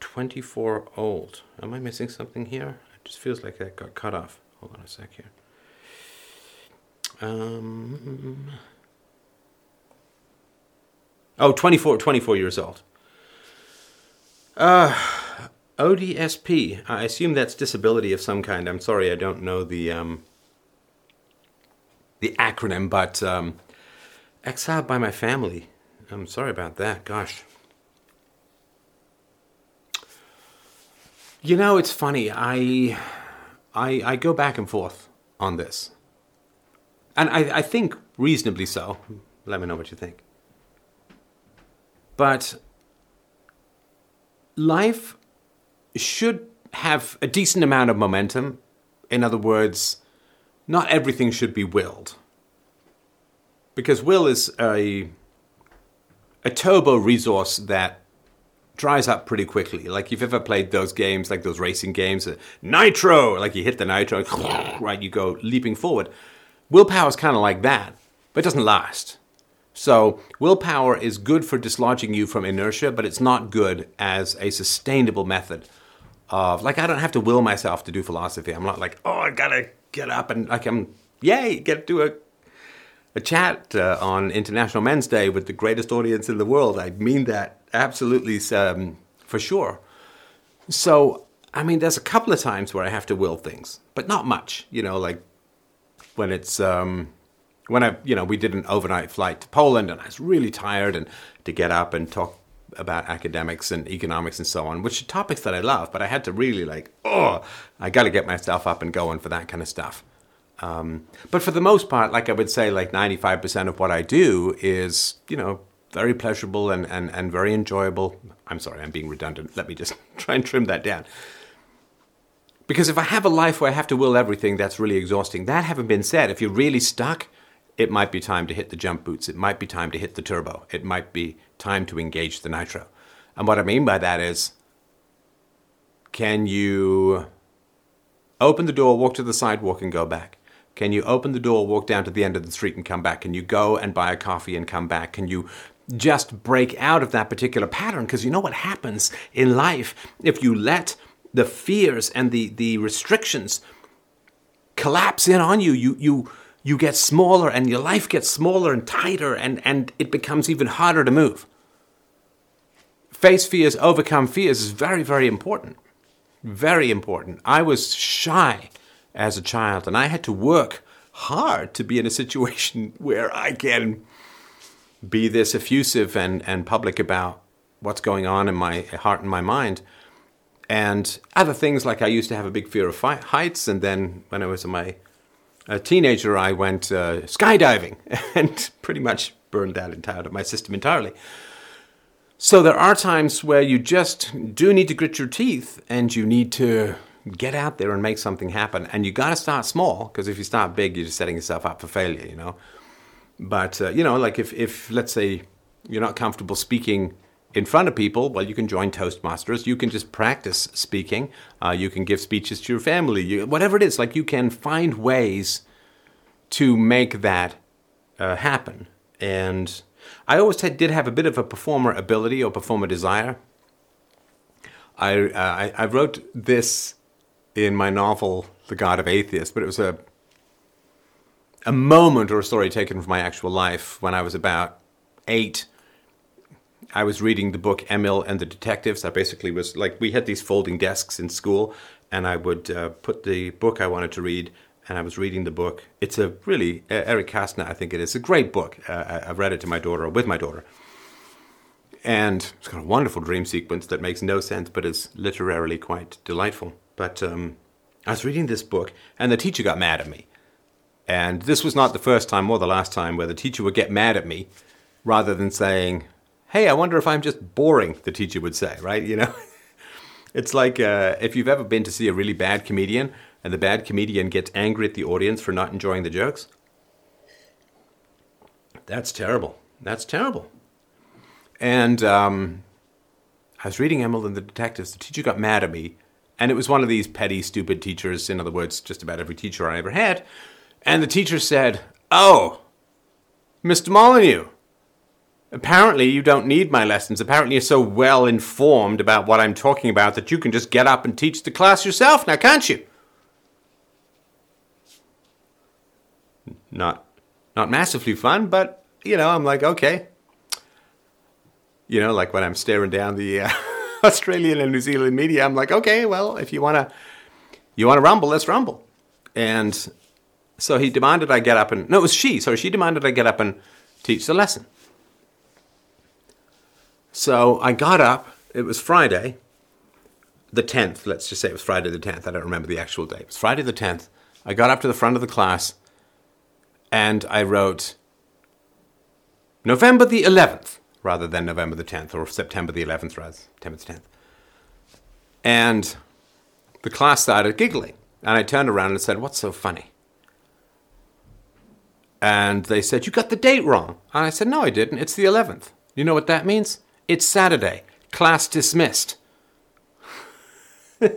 twenty-four old. Am I missing something here? It just feels like I got cut off. Hold on a sec here. Um. Oh, twenty-four, twenty-four years old. Uh... O D S P, I assume that's disability of some kind. I'm sorry, I don't know the um, the acronym, but um, exiled by my family. I'm sorry about that, gosh. You know, it's funny, I I, I go back and forth on this. And I, I think reasonably so. Let me know what you think. But life should have a decent amount of momentum In other words, not everything should be willed. Because will is a, a turbo resource that dries up pretty quickly. Like, if you've ever played those games, like those racing games, uh, nitro, like you hit the nitro, right, you go leaping forward. Willpower is kind of like that, but it doesn't last. So willpower is good for dislodging you from inertia, but it's not good as a sustainable method of, like, I don't have to will myself to do philosophy. I'm not like, oh, I gotta get up and, like, I'm, yay, get to a a chat uh, on International Men's Day with the greatest audience in the world. I mean that absolutely um, for sure. So, I mean, there's a couple of times where I have to will things, but not much, you know, like when it's, um, when I, you know, we did an overnight flight to Poland and I was really tired, and to get up and talk about academics and economics and so on, which are topics that I love, but I had to really like, oh, I got to get myself up and going for that kind of stuff. Um, but for the most part, like I would say, like ninety-five percent of what I do is, you know, very pleasurable and, and, and very enjoyable. I'm sorry, I'm being redundant. Let me just try and trim that down. Because if I have a life where I have to will everything, that's really exhausting. That having been said, if you're really stuck, it might be time to hit the jump boots. It might be time to hit the turbo. It might be time to engage the nitro. And what I mean by that is, can you open the door, walk to the sidewalk and go back? Can you open the door, walk down to the end of the street and come back? Can you go and buy a coffee and come back? Can you just break out of that particular pattern? Because you know what happens in life if you let the fears and the, the restrictions collapse in on you, you you you get smaller and your life gets smaller and tighter, and, and it becomes even harder to move. Face fears, overcome fears is very, very important. Very important. I was shy as a child, and I had to work hard to be in a situation where I can be this effusive and, and public about what's going on in my heart and my mind. And other things, like I used to have a big fear of fi- heights, and then when I was my, a teenager, I went uh, skydiving and pretty much burned that entire my system entirely. So there are times where you just do need to grit your teeth, and you need to get out there and make something happen. And you got to start small, because if you start big, you're just setting yourself up for failure, you know. But, uh, you know, like if, if, let's say, you're not comfortable speaking in front of people, well, you can join Toastmasters. You can just practice speaking. Uh, you can give speeches to your family. You, whatever it is, like you can find ways to make that uh, happen. And I always had, did have a bit of a performer ability or performer desire. I uh, I, I wrote this in my novel, The God of Atheists, but it was a a moment or a story taken from my actual life. When I was about eight, I was reading the book Emil and the Detectives. I basically was like, we had these folding desks in school, and I would uh, put the book I wanted to read, and I was reading the book. It's a really, uh, Eric Kastner, I think it is, a great book. Uh, I, I read it to my daughter, or with my daughter. And it's got a wonderful dream sequence that makes no sense, but is literarily quite delightful. But um, I was reading this book, and the teacher got mad at me. And this was not the first time or the last time where the teacher would get mad at me, rather than saying, hey, I wonder if I'm just boring, the teacher would say, right? You know, it's like uh, if you've ever been to see a really bad comedian, and the bad comedian gets angry at the audience for not enjoying the jokes. That's terrible. That's terrible. And um, I was reading Emil and the Detectives. The teacher got mad at me. And it was one of these petty, stupid teachers. In other words, just about every teacher I ever had. And the teacher said, oh, Mister Molyneux, apparently you don't need my lessons. Apparently you're so well informed about what I'm talking about that you can just get up and teach the class yourself now, can't you? Not, not massively fun, but, you know, I'm like, okay. You know, like when I'm staring down the Uh, Australian and New Zealand media, I'm like, okay, well, if you want to you want to rumble, let's rumble. And so he demanded I get up and, no, it was she, so she demanded I get up and teach the lesson. So I got up, it was Friday the tenth, let's just say it was Friday the tenth, I don't remember the actual date, it was Friday the tenth, I got up to the front of the class and I wrote November the eleventh. Rather than November the tenth, or September the eleventh, rather, September the tenth. And the class started giggling. And I turned around and said, what's so funny? And they said, you got the date wrong. And I said, no, I didn't. It's the eleventh. You know what that means? It's Saturday. Class dismissed. I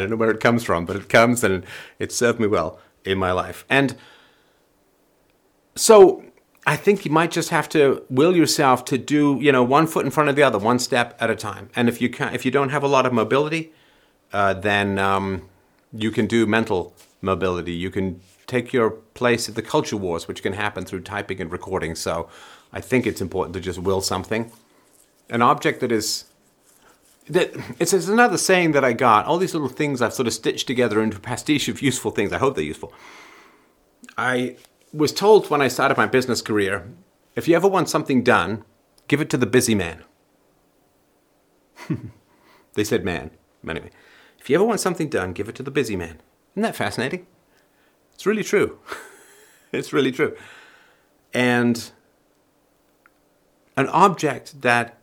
don't know where it comes from, but it comes and it served me well in my life. And so I think you might just have to will yourself to do, you know, one foot in front of the other, one step at a time. And if you can't, if you don't have a lot of mobility, uh, then um, you can do mental mobility. You can take your place at the culture wars, which can happen through typing and recording. So I think it's important to just will something. An object that is... That, it's, it's another saying that I got. All these little things I've sort of stitched together into a pastiche of useful things. I hope they're useful. I was told when I started my business career, if you ever want something done, give it to the busy man. They said man. Anyway, if you ever want something done, give it to the busy man. Isn't that fascinating? It's really true. It's really true. And an object that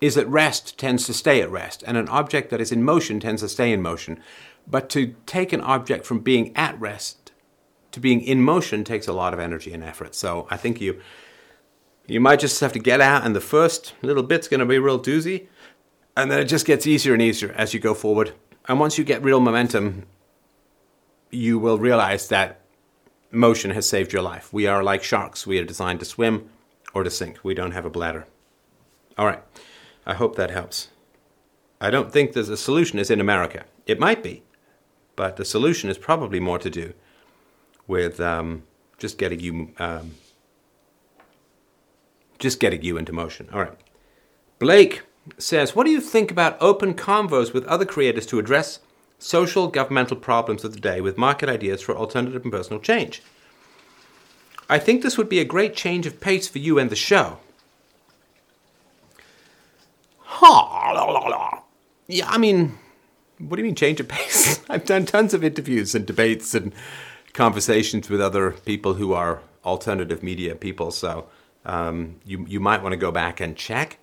is at rest tends to stay at rest, and an object that is in motion tends to stay in motion. But to take an object from being at rest to being in motion takes a lot of energy and effort. So I think you you might just have to get out, and the first little bit's going to be real doozy, and then it just gets easier and easier as you go forward. And once you get real momentum, you will realize that motion has saved your life. We are like sharks. We are designed to swim or to sink. We don't have a bladder. All right. I hope that helps. I don't think there's a solution is in America. It might be, but the solution is probably more to do with um, just getting you, um, just getting you into motion. All right. Blake says, "What do you think about open convos with other creators to address social governmental problems of the day with market ideas for alternative and personal change? I think this would be a great change of pace for you and the show." Ha, la, la, la. Yeah, I mean, what do you mean change of pace? I've done tons of interviews and debates and conversations with other people who are alternative media people, so um, you, you might want to go back and check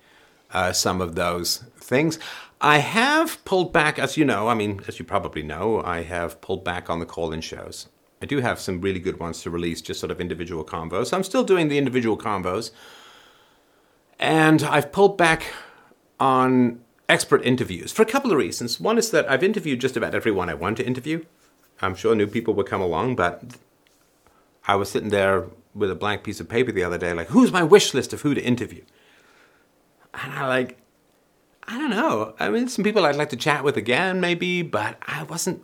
uh, some of those things. I have pulled back, as you know, I mean, as you probably know, I have pulled back on the call-in shows. I do have some really good ones to release, just sort of individual convos. I'm still doing the individual convos, and I've pulled back on expert interviews for a couple of reasons. One is that I've interviewed just about everyone I want to interview. I'm sure new people will come along, but I was sitting there with a blank piece of paper the other day, like, who's my wish list of who to interview? And I like, I don't know. I mean, some people I'd like to chat with again, maybe, but I wasn't,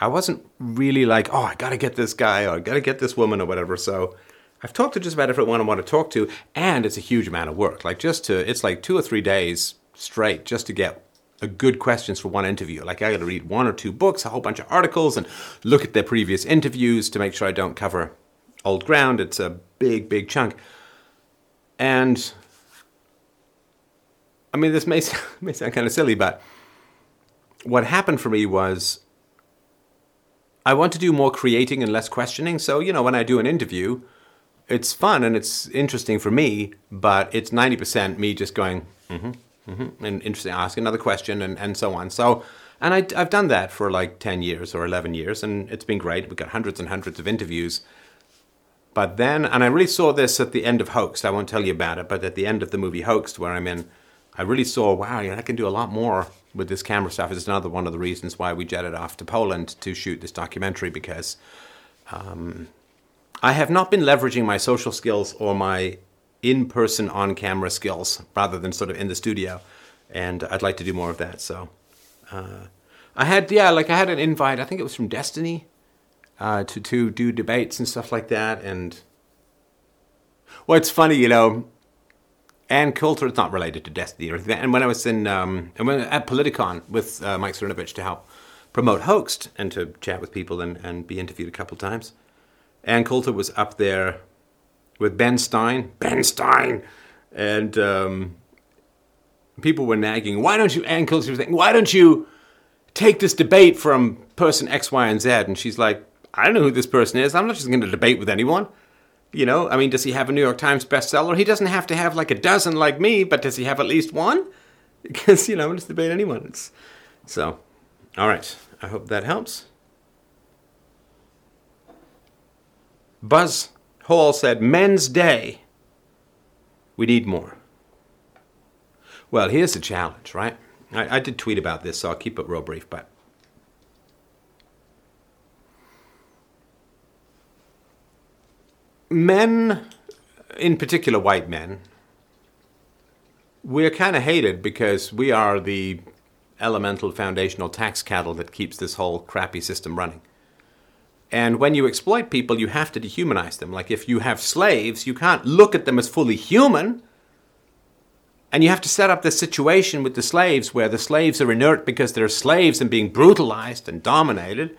I wasn't really like, oh, I gotta get this guy, or I gotta get this woman, or whatever. So I've talked to just about everyone I want to talk to, and it's a huge amount of work. Like just to, it's like two or three days straight just to get a good questions for one interview. Like I got to read one or two books, a whole bunch of articles, and look at their previous interviews to make sure I don't cover old ground. It's a big, big chunk. And I mean, this may sound, may sound kind of silly, but what happened for me was I want to do more creating and less questioning. So, you know, when I do an interview, it's fun and it's interesting for me, but it's ninety percent me just going, mm-hmm, mm-hmm, and interesting, ask another question and, and so on. So, and I, I've done that for like ten years or eleven years, and it's been great. We've got hundreds and hundreds of interviews. But then, and I really saw this at the end of Hoaxed. I won't tell you about it, but at the end of the movie Hoaxed, where I'm in, I really saw, wow, I can do a lot more with this camera stuff. It's another one of the reasons why we jetted off to Poland to shoot this documentary, because... Um, I have not been leveraging my social skills or my in-person on-camera skills rather than sort of in the studio, and I'd like to do more of that. So uh, I had, yeah, like I had an invite, I think it was from Destiny, uh, to, to do debates and stuff like that. And well, it's funny, you know, Ann Coulter, it's not related to Destiny or anything. And when I was in, um, I went at Politicon with uh, Mike Cernovich to help promote Hoaxed and to chat with people and, and be interviewed a couple times. Ann Coulter was up there with Ben Stein. Ben Stein! And um, people were nagging, why don't you, Ann Coulter was saying, why don't you take this debate from person X, Y, and Z? And she's like, I don't know who this person is. I'm not just going to debate with anyone. You know, I mean, does he have a New York Times bestseller? He doesn't have to have like a dozen like me, but does he have at least one? Because, you know, just debate anyone. It's, so All right. I hope that helps. Buzz Hall said, Men's Day. We need more. Well, here's the challenge, right? I, I did tweet about this, so I'll keep it real brief, but men, in particular white men, we're kind of hated because we are the elemental foundational tax cattle that keeps this whole crappy system running. And when you exploit people, you have to dehumanize them. Like if you have slaves, you can't look at them as fully human. And you have to set up this situation with the slaves where the slaves are inert because they're slaves and being brutalized and dominated.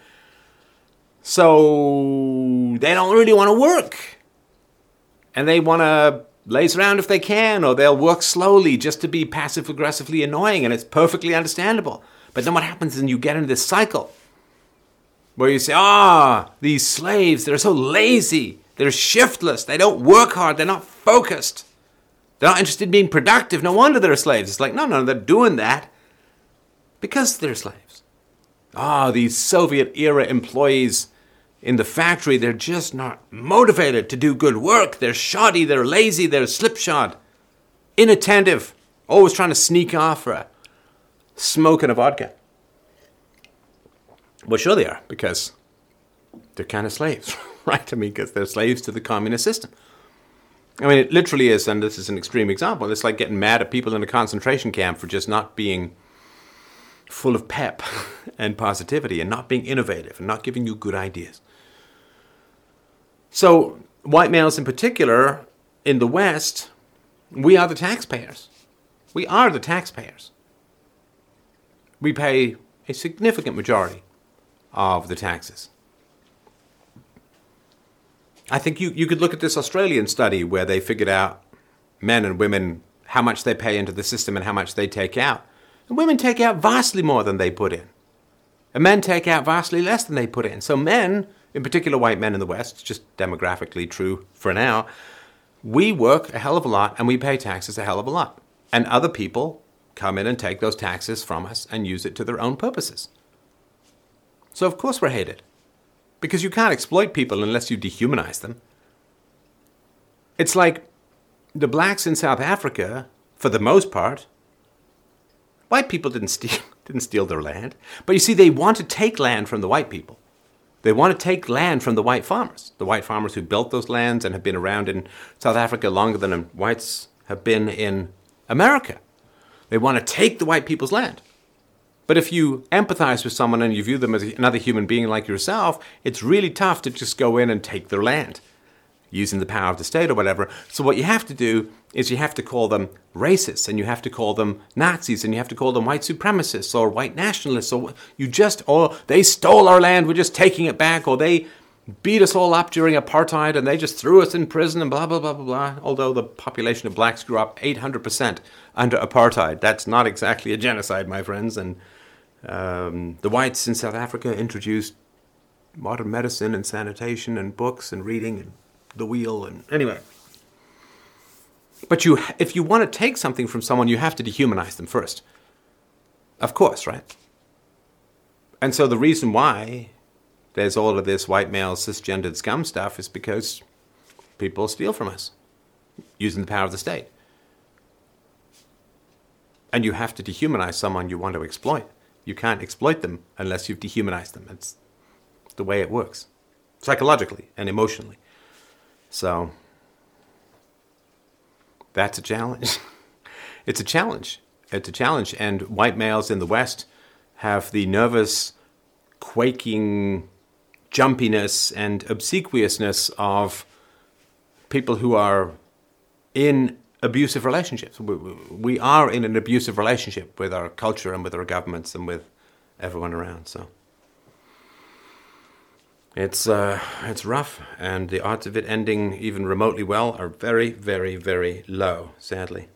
So they don't really want to work. And they want to laze around if they can, or they'll work slowly just to be passive-aggressively annoying, and it's perfectly understandable. But then what happens is you get into this cycle where you say, ah, these slaves, they're so lazy, they're shiftless, they don't work hard, they're not focused. They're not interested in being productive. No wonder they're slaves. It's like, no, no, they're doing that because they're slaves. Ah, oh, these Soviet-era employees in the factory, they're just not motivated to do good work. They're shoddy, they're lazy, they're slipshod, inattentive, always trying to sneak off for a smoke and a vodka. Well, sure they are, because they're kind of slaves, right? I mean, because they're slaves to the communist system. I mean, it literally is, and this is an extreme example, it's like getting mad at people in a concentration camp for just not being full of pep and positivity and not being innovative and not giving you good ideas. So white males in particular, in the West, we are the taxpayers. We are the taxpayers. We pay a significant majority of the taxes. I think you, you could look at this Australian study where they figured out men and women, how much they pay into the system and how much they take out. And women take out vastly more than they put in. And men take out vastly less than they put in. So men, in particular white men in the West, just demographically true for now, we work a hell of a lot and we pay taxes a hell of a lot. And other people come in and take those taxes from us and use it to their own purposes. So of course we're hated. Because you can't exploit people unless you dehumanize them. It's like the blacks in South Africa, for the most part, white people didn't steal, didn't steal their land. But you see, they want to take land from the white people. They want to take land from the white farmers. The white farmers who built those lands and have been around in South Africa longer than whites have been in America. They want to take the white people's land. But if you empathize with someone and you view them as another human being like yourself, it's really tough to just go in and take their land using the power of the state or whatever. So what you have to do is you have to call them racists, and you have to call them Nazis, and you have to call them white supremacists or white nationalists. Or you just, or they stole our land, we're just taking it back, or they beat us all up during apartheid and they just threw us in prison and blah, blah, blah, blah, blah. Although the population of blacks grew up eight hundred percent under apartheid. That's not exactly a genocide, my friends. And Um, the whites in South Africa introduced modern medicine and sanitation and books and reading and the wheel and anyway. But you, if you want to take something from someone, you have to dehumanize them first. Of course, right? And so the reason why there's all of this white male cisgendered scum stuff is because people steal from us using the power of the state. And you have to dehumanize someone you want to exploit. You can't exploit them unless you've dehumanized them. That's the way it works, psychologically and emotionally. So that's a challenge. It's a challenge. It's a challenge. And white males in the West have the nervous, quaking jumpiness and obsequiousness of people who are in abusive relationships. We are in an abusive relationship with our culture and with our governments and with everyone around. So it's uh, it's rough, and the odds of it ending even remotely well are very, very, very low, sadly.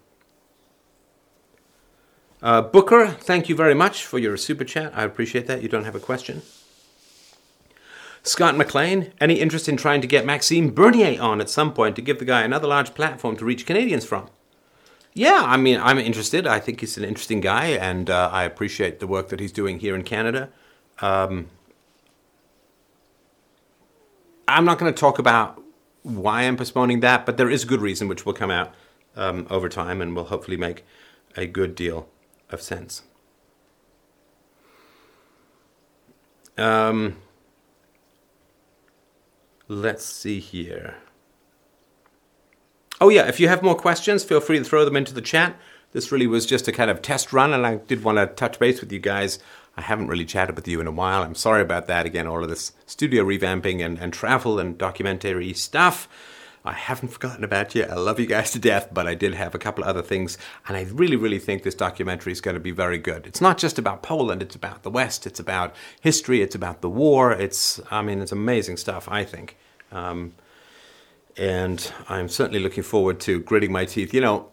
Uh, Booker, thank you very much for your super chat. I appreciate that. You don't have a question. Scott McLean, any interest in trying to get Maxime Bernier on at some point to give the guy another large platform to reach Canadians from? Yeah, I mean, I'm interested. I think he's an interesting guy, and uh, I appreciate the work that he's doing here in Canada. Um, I'm not going to talk about why I'm postponing that, but there is a good reason, which will come out um, over time and will hopefully make a good deal of sense. Um, let's see here. Oh, yeah, if you have more questions, feel free to throw them into the chat. This really was just a kind of test run, and I did want to touch base with you guys. I haven't really chatted with you in a while. I'm sorry about that. Again, all of this studio revamping and, and travel and documentary stuff. I haven't forgotten about you. I love you guys to death, but I did have a couple of other things, and I really, really think this documentary is going to be very good. It's not just about Poland. It's about the West. It's about history. It's about the war. It's, I mean, it's amazing stuff, I think. Um... And I'm certainly looking forward to gritting my teeth. You know,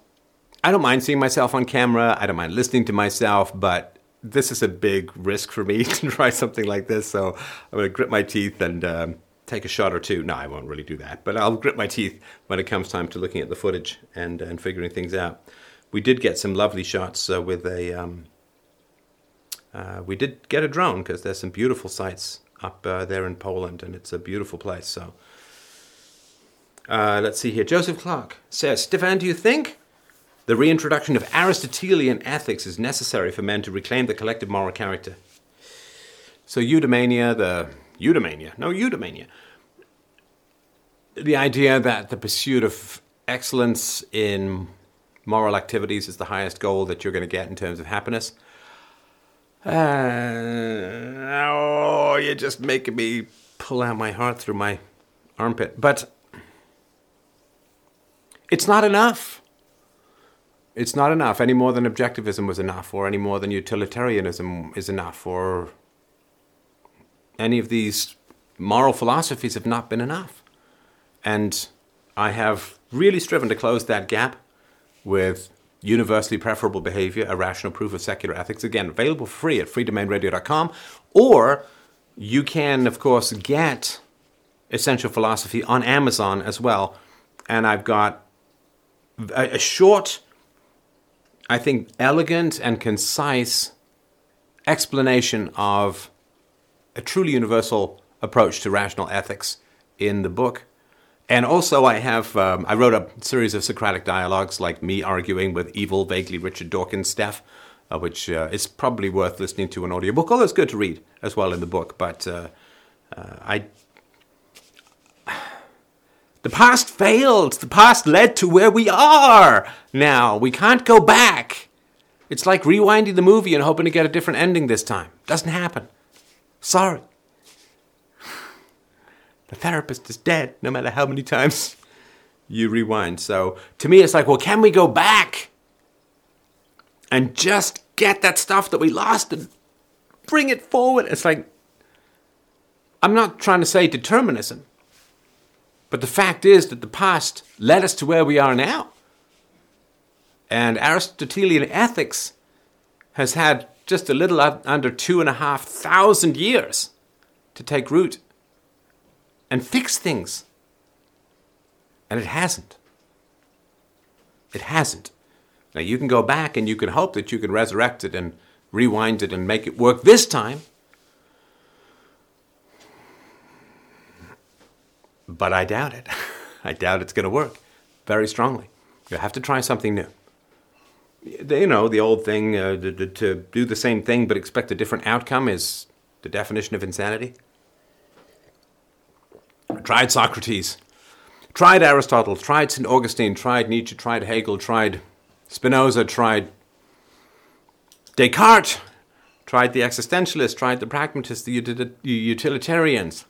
I don't mind seeing myself on camera. I don't mind listening to myself. But this is a big risk for me to try something like this. So I'm going to grit my teeth and um, take a shot or two. No, I won't really do that. But I'll grit my teeth when it comes time to looking at the footage and, and figuring things out. We did get some lovely shots uh, with a... Um, uh, we did get a drone because there's some beautiful sites up uh, there in Poland. And it's a beautiful place. So... Uh, let's see here. Joseph Clark says, Stefan, do you think the reintroduction of Aristotelian ethics is necessary for men to reclaim the collective moral character? So eudaimonia, the... Eudaimonia. No, eudaimonia. The idea that the pursuit of excellence in moral activities is the highest goal that you're going to get in terms of happiness. Uh, oh, you're just making me pull out my heart through my armpit. But... it's not enough. It's not enough any more than objectivism was enough, or any more than utilitarianism is enough, or any of these moral philosophies have not been enough. And I have really striven to close that gap with universally preferable behavior, a rational proof of secular ethics. Again, available free at free domain radio dot com. Or you can, of course, get Essential Philosophy on Amazon as well. And I've got a short, I think, elegant and concise explanation of a truly universal approach to rational ethics in the book. And also I have, um, I wrote a series of Socratic dialogues, like me arguing with evil, vaguely Richard Dawkins stuff, uh, which uh, is probably worth listening to an audiobook, although it's good to read as well in the book. But uh, uh, I... The past failed. The past led to where we are now. We can't go back. It's like rewinding the movie and hoping to get a different ending this time. Doesn't happen. Sorry. The therapist is dead no matter how many times you rewind. So to me, it's like, well, can we go back and just get that stuff that we lost and bring it forward? It's like, I'm not trying to say determinism. But the fact is that the past led us to where we are now. And Aristotelian ethics has had just a little under two and a half thousand years to take root and fix things. And it hasn't. It hasn't. Now you can go back and you can hope that you can resurrect it and rewind it and make it work this time. But I doubt it. I doubt it's going to work very strongly. You'll have to try something new. You know, the old thing, uh, to, to do the same thing but expect a different outcome is the definition of insanity. I tried Socrates, tried Aristotle, tried Saint Augustine, tried Nietzsche, tried Hegel, tried Spinoza, tried Descartes, tried the existentialists, tried the pragmatists, the utilitarians.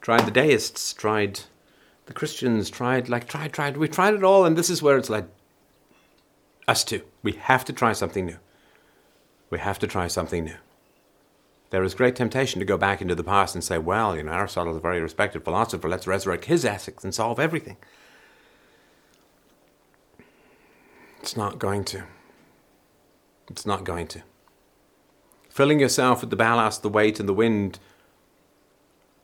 Tried the deists, tried the Christians, tried, like, tried, tried. We tried it all, and this is where it's like, us too. We have to try something new. We have to try something new. There is great temptation to go back into the past and say, well, you know, Aristotle is a very respected philosopher. Let's resurrect his ethics and solve everything. It's not going to. It's not going to. Filling yourself with the ballast, the weight, and the wind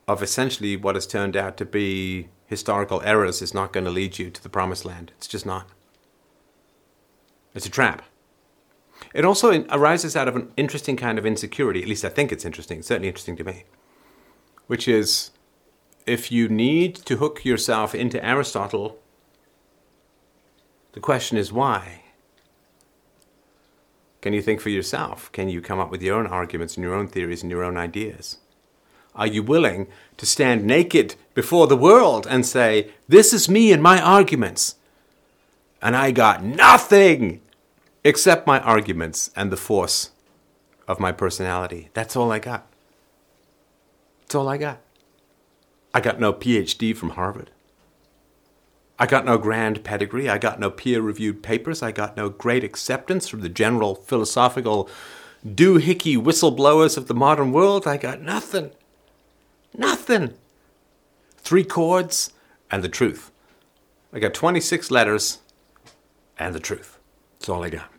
of essentially what has turned out to be historical errors is not going to lead you to the promised land. It's just not. It's a trap. It also in, arises out of an interesting kind of insecurity, at least I think it's interesting, it's certainly interesting to me, which is if you need to hook yourself into Aristotle, the question is why? Can you think for yourself? Can you come up with your own arguments and your own theories and your own ideas? Are you willing to stand naked before the world and say, this is me and my arguments, and I got nothing except my arguments and the force of my personality? That's all I got. That's all I got. I got no P H D from Harvard. I got no grand pedigree. I got no peer-reviewed papers. I got no great acceptance from the general philosophical doohickey whistleblowers of the modern world. I got nothing. Nothing. Three chords and the truth. I got twenty-six letters and the truth. That's all I got.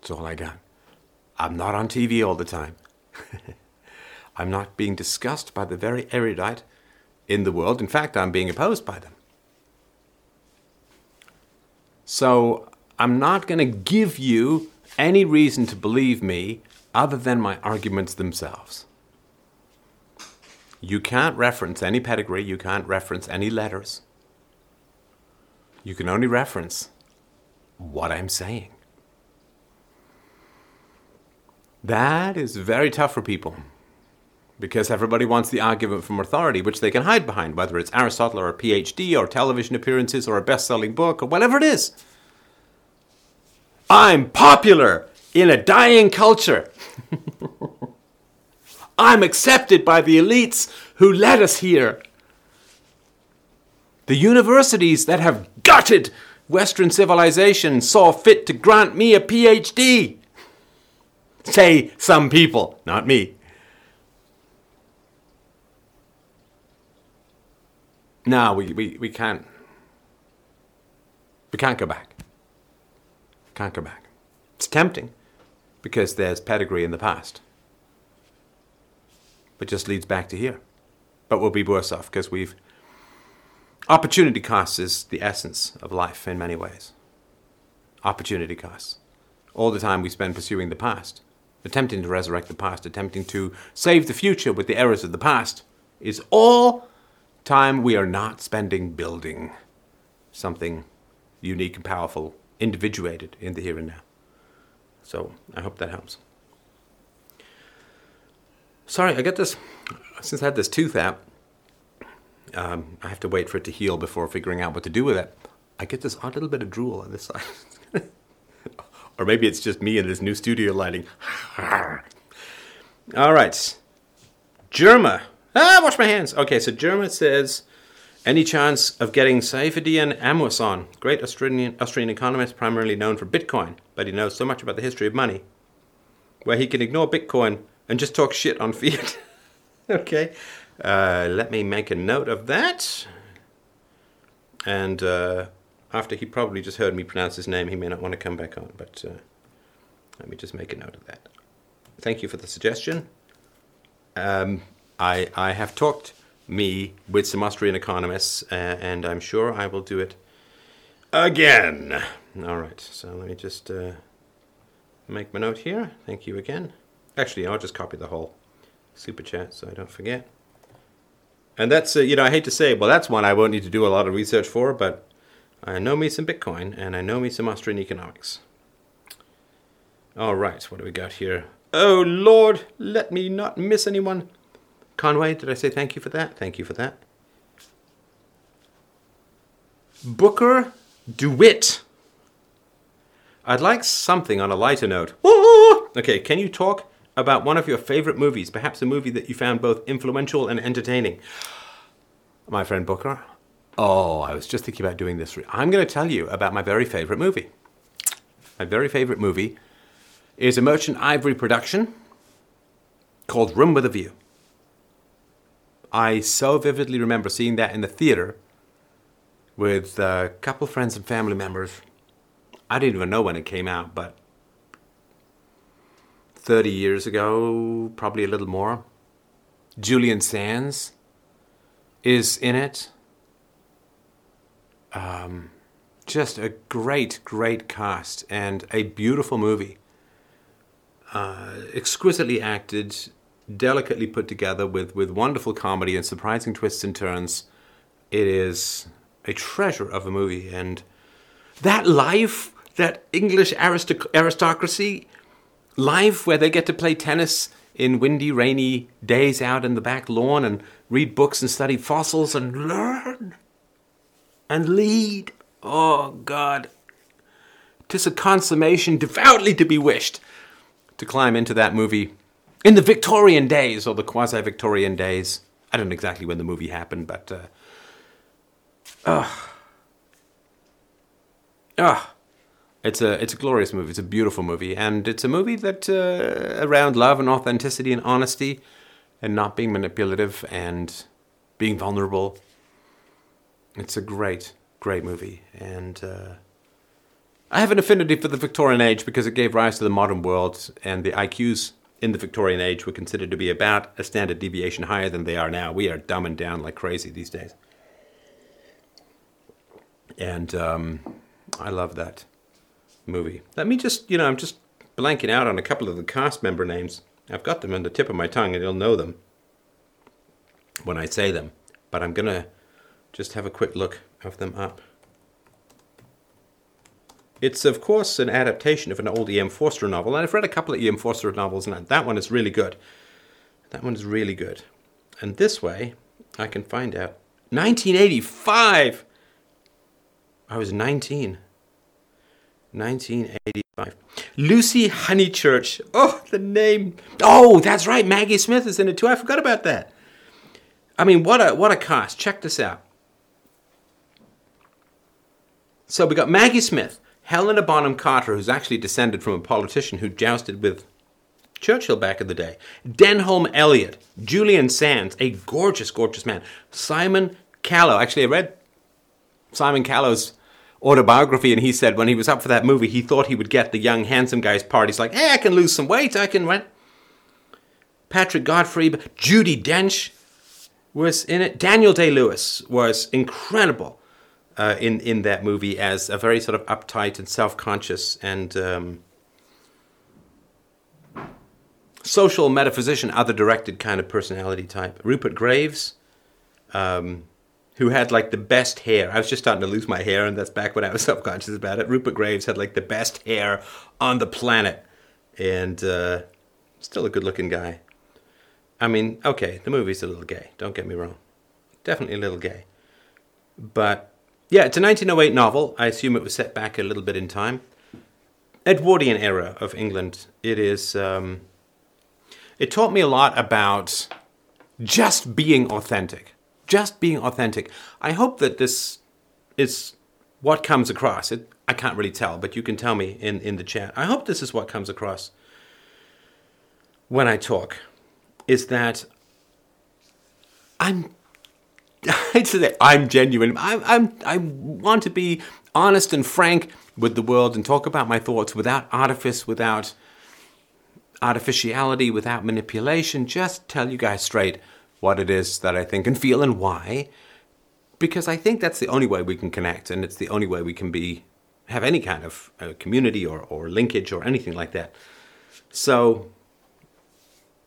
That's all I got. I'm not on T V all the time. I'm not being discussed by the very erudite in the world. In fact, I'm being opposed by them. So I'm not going to give you any reason to believe me other than my arguments themselves. You can't reference any pedigree. You can't reference any letters. You can only reference what I'm saying. That is very tough for people because everybody wants the argument from authority, which they can hide behind, whether it's Aristotle or a P H D or television appearances or a best-selling book or whatever it is. I'm popular in a dying culture. I'm accepted by the elites who led us here. The universities that have gutted Western civilization saw fit to grant me a P H D. Say some people, not me. No, we, we, we can't. We can't go back. Can't go back. It's tempting because there's pedigree in the past. But just leads back to here. But we'll be worse off because we've... Opportunity cost is the essence of life in many ways. Opportunity costs. All the time we spend pursuing the past, attempting to resurrect the past, attempting to save the future with the errors of the past, is all time we are not spending building something unique and powerful, individuated in the here and now. So I hope that helps. Sorry, I get this, since I had this tooth out, Um, I have to wait for it to heal before figuring out what to do with it. I get this odd little bit of drool on this side. Or maybe it's just me in this new studio lighting. All right. Jerma. Ah, wash my hands. Okay, so Jerma says, any chance of getting Saifuddin Amwas on? Great Austrian, Austrian economist, primarily known for Bitcoin, but he knows so much about the history of money, where he can ignore Bitcoin and just talk shit on fiat. Okay. Uh, let me make a note of that. And uh, after he probably just heard me pronounce his name, he may not want to come back on, but uh, let me just make a note of that. Thank you for the suggestion. Um, I, I have talked me with some Austrian economists, uh, and I'm sure I will do it again. All right, so let me just uh, make my note here. Thank you again. Actually, I'll just copy the whole super chat so I don't forget. And that's, uh, you know, I hate to say, well, that's one I won't need to do a lot of research for, but I know me some Bitcoin, and I know me some Austrian economics. All right, what do we got here? Oh, Lord, let me not miss anyone. Conway, did I say thank you for that? Thank you for that. Booker DeWitt. I'd like something on a lighter note. Ooh! Okay, can you talk about one of your favorite movies, perhaps a movie that you found both influential and entertaining? My friend Booker, oh, I was just thinking about doing this. I'm going to tell you about my very favorite movie. My very favorite movie is a Merchant Ivory production called Room with a View. I so vividly remember seeing that in the theater with a couple friends and family members. I didn't even know when it came out, but thirty years ago, probably a little more. Julian Sands is in it. Um, just a great, great cast and a beautiful movie. Uh, exquisitely acted, delicately put together with, with wonderful comedy and surprising twists and turns. It is a treasure of a movie. And that life, that English aristoc- aristocracy, life where they get to play tennis in windy, rainy days out in the back lawn and read books and study fossils and learn and lead. Oh, God. 'Tis a consummation devoutly to be wished to climb into that movie in the Victorian days or the quasi-Victorian days. I don't know exactly when the movie happened, but... Uh, oh. Oh. It's a, it's a glorious movie. It's a beautiful movie. And it's a movie that uh, around love and authenticity and honesty and not being manipulative and being vulnerable. It's a great, great movie. And uh, I have an affinity for the Victorian age because it gave rise to the modern world, and the I Qs in the Victorian age were considered to be about a standard deviation higher than they are now. We are dumbing down like crazy these days. And um, I love that movie. Let me just, you know, I'm just blanking out on a couple of the cast member names. I've got them on the tip of my tongue and you'll know them when I say them. But I'm going to just have a quick look of them up. It's, of course, an adaptation of an old E M. Forster novel. And I've read a couple of E M. Forster novels, and that one is really good. That one is really good. And this way, I can find out. nineteen eighty-five! I was nineteen. nineteen eighty-five. Lucy Honeychurch. Oh, the name. Oh, that's right. Maggie Smith is in it too. I forgot about that. I mean, what a what a cast. Check this out. So we got Maggie Smith, Helena Bonham Carter, who's actually descended from a politician who jousted with Churchill back in the day. Denholm Elliott, Julian Sands, a gorgeous, gorgeous man. Simon Callow. Actually, I read Simon Callow's autobiography, and he said when he was up for that movie, he thought he would get the young, handsome guy's part. He's like, hey, I can lose some weight. I can run. Patrick Godfrey, Judi Dench was in it. Daniel Day-Lewis was incredible uh, in, in that movie as a very sort of uptight and self-conscious and um, social metaphysician, other-directed kind of personality type. Rupert Graves, um... who had, like, the best hair. I was just starting to lose my hair, and that's back when I was self-conscious about it. Rupert Graves had, like, the best hair on the planet. And uh, still a good-looking guy. I mean, okay, the movie's a little gay. Don't get me wrong. Definitely a little gay. But, yeah, it's a nineteen oh eight novel. I assume it was set back a little bit in time. Edwardian era of England. It is, um... It taught me a lot about just being authentic. Just being authentic. I hope that this is what comes across. It, I can't really tell, but you can tell me in, in the chat. I hope this is what comes across when I talk, is that I'm I'd say that I'm genuine. I, I'm I want to be honest and frank with the world and talk about my thoughts without artifice, without artificiality, without manipulation. Just tell you guys straight what it is that I think and feel and why, because I think that's the only way we can connect, and it's the only way we can be have any kind of uh, community or, or linkage or anything like that. So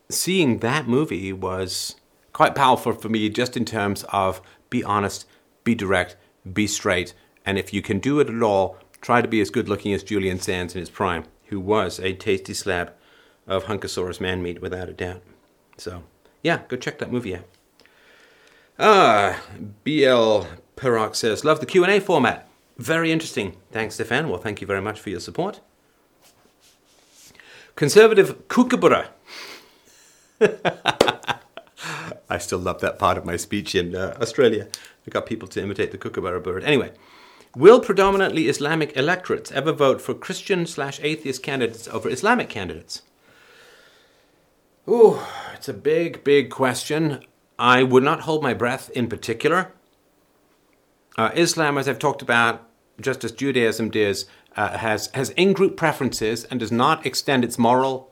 seeing that movie was quite powerful for me, just in terms of be honest, be direct, be straight, and if you can do it at all, try to be as good looking as Julian Sands in his prime, who was a tasty slab of Hunkosaurus man meat without a doubt. So yeah, go check that movie out. Ah, B L Perock says, love the Q and A format. Very interesting. Thanks, Stefan. Well, thank you very much for your support. Conservative Kookaburra. I still love that part of my speech in uh, Australia. I got people to imitate the Kookaburra bird. Anyway, will predominantly Islamic electorates ever vote for Christian slash atheist candidates over Islamic candidates? Ooh, it's a big, big question. I would not hold my breath in particular. Uh, Islam, as I've talked about, just as Judaism does, uh, has, has in-group preferences and does not extend its moral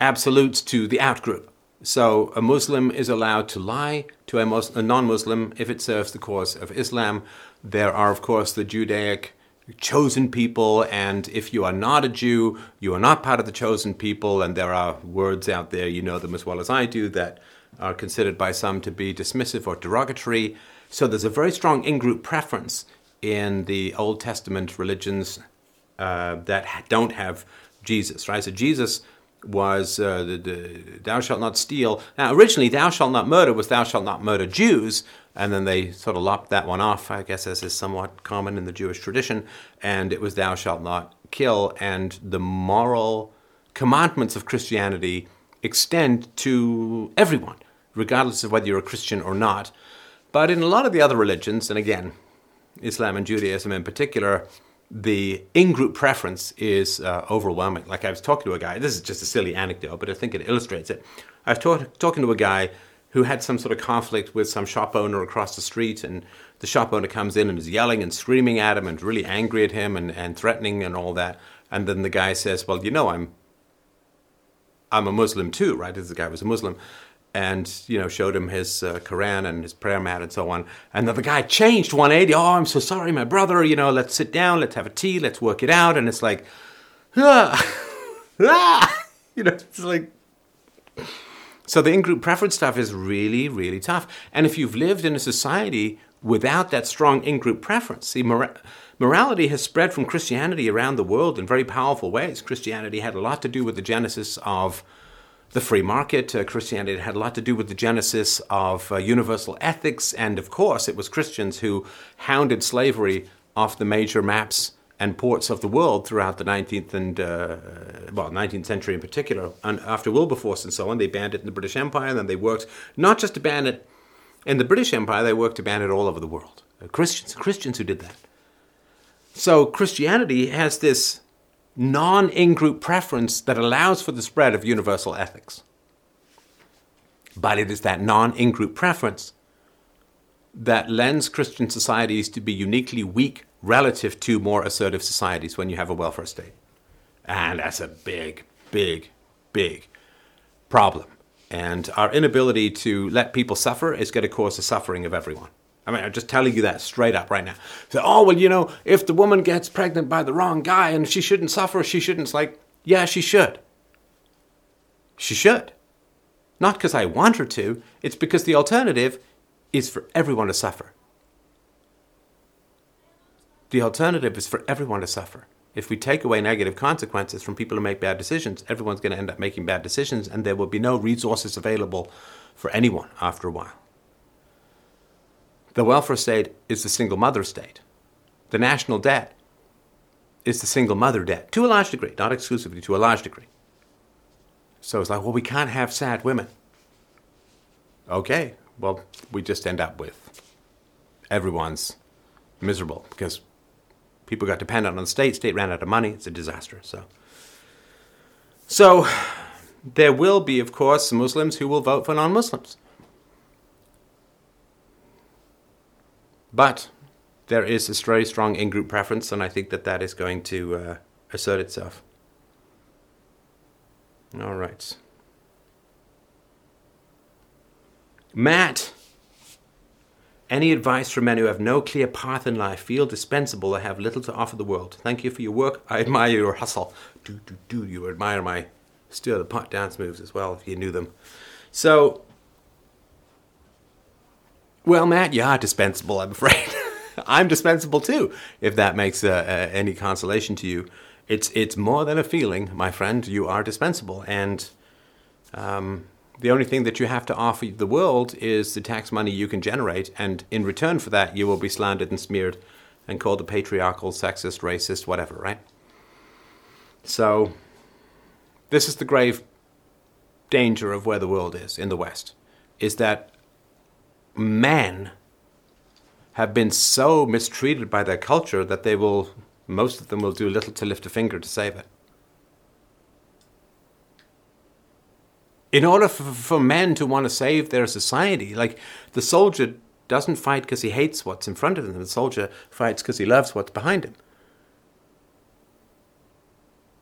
absolutes to the out-group. So a Muslim is allowed to lie to a, Muslim, a non-Muslim if it serves the cause of Islam. There are, of course, the Judaic chosen people, and if you are not a Jew, you are not part of the chosen people, and there are words out there, you know them as well as I do, that are considered by some to be dismissive or derogatory. So there's a very strong in-group preference in the Old Testament religions uh, that don't have Jesus, right? So Jesus was uh, the, the, thou shalt not steal. Now, originally, thou shalt not murder was thou shalt not murder Jews, and then they sort of lopped that one off, I guess, as is somewhat common in the Jewish tradition, and it was thou shalt not kill, and the moral commandments of Christianity extend to everyone, regardless of whether you're a Christian or not. But in a lot of the other religions, and again, Islam and Judaism in particular, the in-group preference is uh, overwhelming. Like, I was talking to a guy, this is just a silly anecdote, but I think it illustrates it. I was talk, talking to a guy who had some sort of conflict with some shop owner across the street, and the shop owner comes in and is yelling and screaming at him and really angry at him and, and threatening and all that. And then the guy says, well, you know, I'm I'm a Muslim too, right? This guy was a Muslim. And, you know, showed him his uh, Quran and his prayer mat and so on. And then the guy changed one eighty. Oh, I'm so sorry, my brother. You know, let's sit down. Let's have a tea. Let's work it out. And it's like, ah, ah, you know, it's like. So the in-group preference stuff is really, really tough. And if you've lived in a society without that strong in-group preference, see, mora- morality has spread from Christianity around the world in very powerful ways. Christianity had a lot to do with the genesis of the free market. Uh, Christianity had a lot to do with the genesis of uh, universal ethics, and of course it was Christians who hounded slavery off the major maps and ports of the world throughout the nineteenth and, uh, well, nineteenth century in particular, and after Wilberforce and so on. They banned it in the British Empire, and then they worked not just to ban it in the British Empire, they worked to ban it all over the world. Uh, Christians, Christians who did that. So Christianity has this non-in-group preference that allows for the spread of universal ethics. But it is that non-in-group preference that lends Christian societies to be uniquely weak relative to more assertive societies when you have a welfare state. And that's a big, big, big problem. And our inability to let people suffer is going to cause the suffering of everyone. I mean, I'm just telling you that straight up right now. So, oh, well, you know, if the woman gets pregnant by the wrong guy and she shouldn't suffer, she shouldn't. It's like, yeah, she should. She should. Not because I want her to. It's because the alternative is for everyone to suffer. The alternative is for everyone to suffer. If we take away negative consequences from people who make bad decisions, everyone's going to end up making bad decisions, and there will be no resources available for anyone after a while. The welfare state is the single mother state. The national debt is the single mother debt, to a large degree, not exclusively, to a large degree. So it's like, well, we can't have sad women. Okay, well, we just end up with everyone's miserable because people got dependent on the state. State ran out of money. It's a disaster. So, so there will be, of course, Muslims who will vote for non-Muslims. But there is a very strong in-group preference, and I think that that is going to uh, assert itself. All right. Matt. Any advice for men who have no clear path in life, feel dispensable, or have little to offer the world? Thank you for your work. I admire your hustle. Do, do, do. You admire my stir the pot dance moves as well, if you knew them. So... Well, Matt, you are dispensable, I'm afraid. I'm dispensable too, if that makes uh, uh, any consolation to you. It's it's more than a feeling, my friend. You are dispensable. And um, the only thing that you have to offer the world is the tax money you can generate. And in return for that, you will be slandered and smeared and called a patriarchal, sexist, racist, whatever, right? So this is the grave danger of where the world is in the West, is that men have been so mistreated by their culture that they will, most of them will do little to lift a finger to save it. In order for, for men to want to save their society, like, the soldier doesn't fight because he hates what's in front of him. The soldier fights because he loves what's behind him.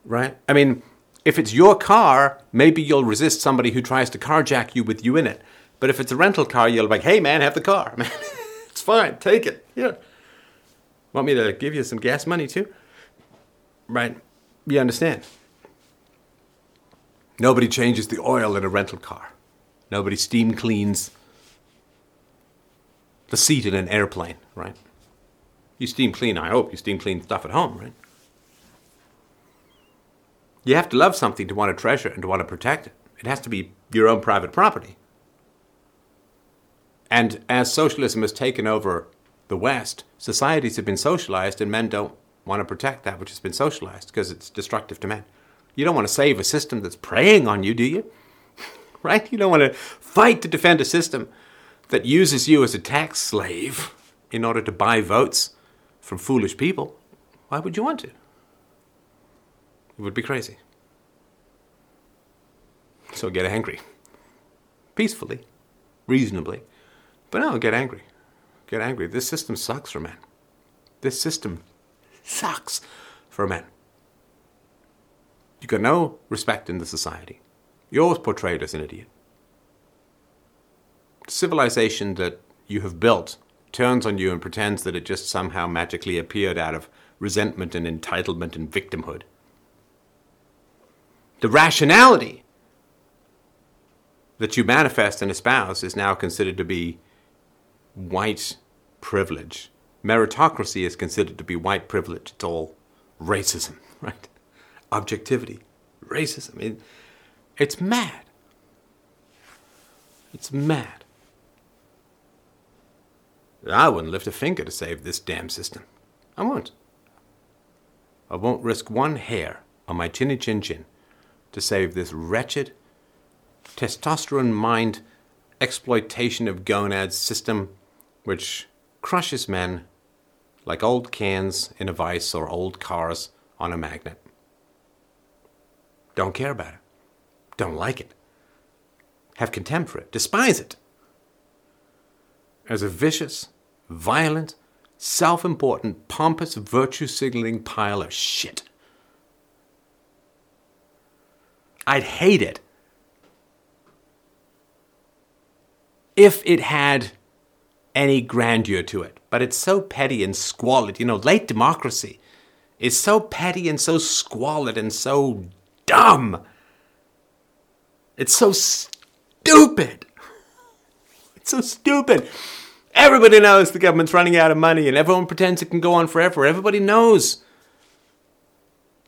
Right? I mean, If it's your car, maybe you'll resist somebody who tries to carjack you with you in it. But if it's a rental car, you'll be like, hey, man, have the car. Man, it's fine. Take it. Yeah. Want me to give you some gas money, too? Right. You understand. Nobody changes the oil in a rental car. Nobody steam cleans the seat in an airplane, right? You steam clean, I hope. You steam clean stuff at home, right? You have to love something to want to treasure and to want to protect it. It has to be your own private property. And as socialism has taken over the West, societies have been socialized and men don't want to protect that which has been socialized because it's destructive to men. You don't want to save a system that's preying on you, do you? Right? You don't want to fight to defend a system that uses you as a tax slave in order to buy votes from foolish people. Why would you want to? It would be crazy. So get angry. Peacefully. Reasonably. But no, get angry. Get angry. This system sucks for men. This system sucks for men. You've got no respect in the society. You're always portrayed as an idiot. The civilization that you have built turns on you and pretends that it just somehow magically appeared out of resentment and entitlement and victimhood. The rationality that you manifest and espouse is now considered to be white privilege. Meritocracy is considered to be white privilege. It's all racism, right? Objectivity, racism. It, it's mad. It's mad. I wouldn't lift a finger to save this damn system. I won't. I won't risk one hair on my chinny chin chin to save this wretched, testosterone mined exploitation of gonads system which crushes men like old cans in a vice or old cars on a magnet. Don't care about it. Don't like it. Have contempt for it. Despise it. As a vicious, violent, self-important, pompous, virtue-signaling pile of shit. I'd hate it if it had any grandeur to it. But it's so petty and squalid. You know, late democracy is so petty and so squalid and so dumb. It's so stupid. It's so stupid. Everybody knows the government's running out of money and everyone pretends it can go on forever. Everybody knows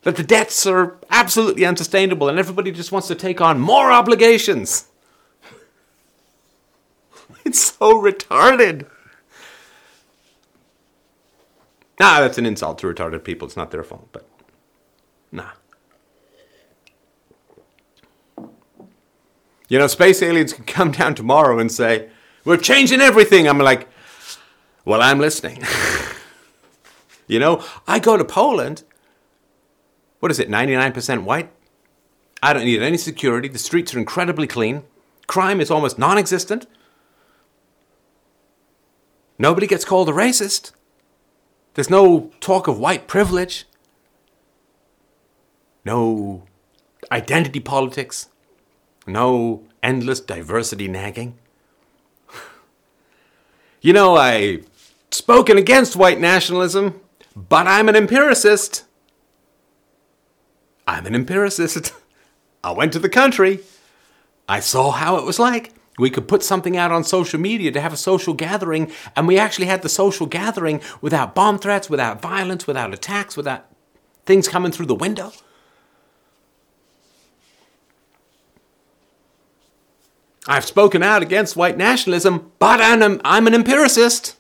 that the debts are absolutely unsustainable and everybody just wants to take on more obligations. It's so retarded. Nah, that's an insult to retarded people. It's not their fault, but nah. You know, space aliens can come down tomorrow and say, we're changing everything. I'm like, well, I'm listening. You know, I go to Poland. What is it, ninety-nine percent white? I don't need any security. The streets are incredibly clean. Crime is almost non-existent. Nobody gets called a racist. There's no talk of white privilege. No identity politics. No endless diversity nagging. You know, I've spoken against white nationalism, but I'm an empiricist. I'm an empiricist. I went to the country. I saw how it was like. We could put something out on social media to have a social gathering, and we actually had the social gathering without bomb threats, without violence, without attacks, without things coming through the window. I've spoken out against white nationalism, but I'm, I'm an empiricist.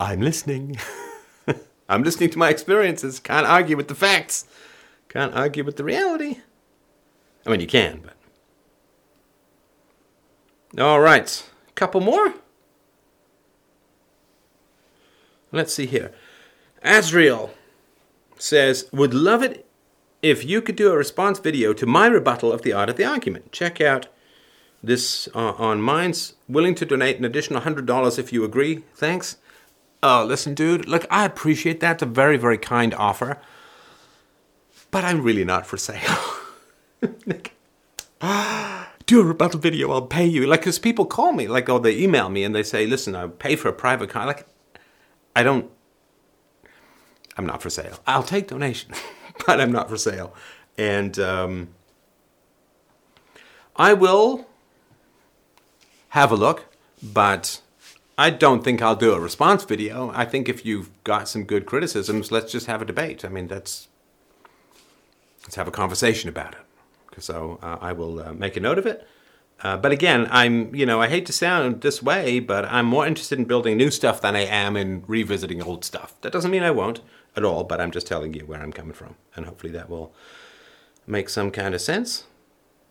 I'm listening. I'm listening to my experiences. Can't argue with the facts. Can't argue with the reality. I mean, you can, but... All right, a couple more. Let's see here. Azriel says, would love it if you could do a response video to my rebuttal of the art of the argument. Check out this uh, on Minds. Willing to donate an additional one hundred dollars if you agree. Thanks. Oh, listen, dude. Look, I appreciate that. It's a very, very kind offer. but I'm really not for sale. Like, do a rebuttal video, I'll pay you. Like, because people call me, like, or they email me and they say, listen, I'll pay for a private car. Like, I don't, I'm not for sale. I'll take donations, but I'm not for sale. And um, I will have a look, but I don't think I'll do a response video. I think if you've got some good criticisms, let's just have a debate. I mean, that's, let's have a conversation about it. So uh, I will uh, make a note of it. Uh, but again, I'm, you know, I hate to sound this way, but I'm more interested in building new stuff than I am in revisiting old stuff. That doesn't mean I won't at all, but I'm just telling you where I'm coming from. And hopefully that will make some kind of sense.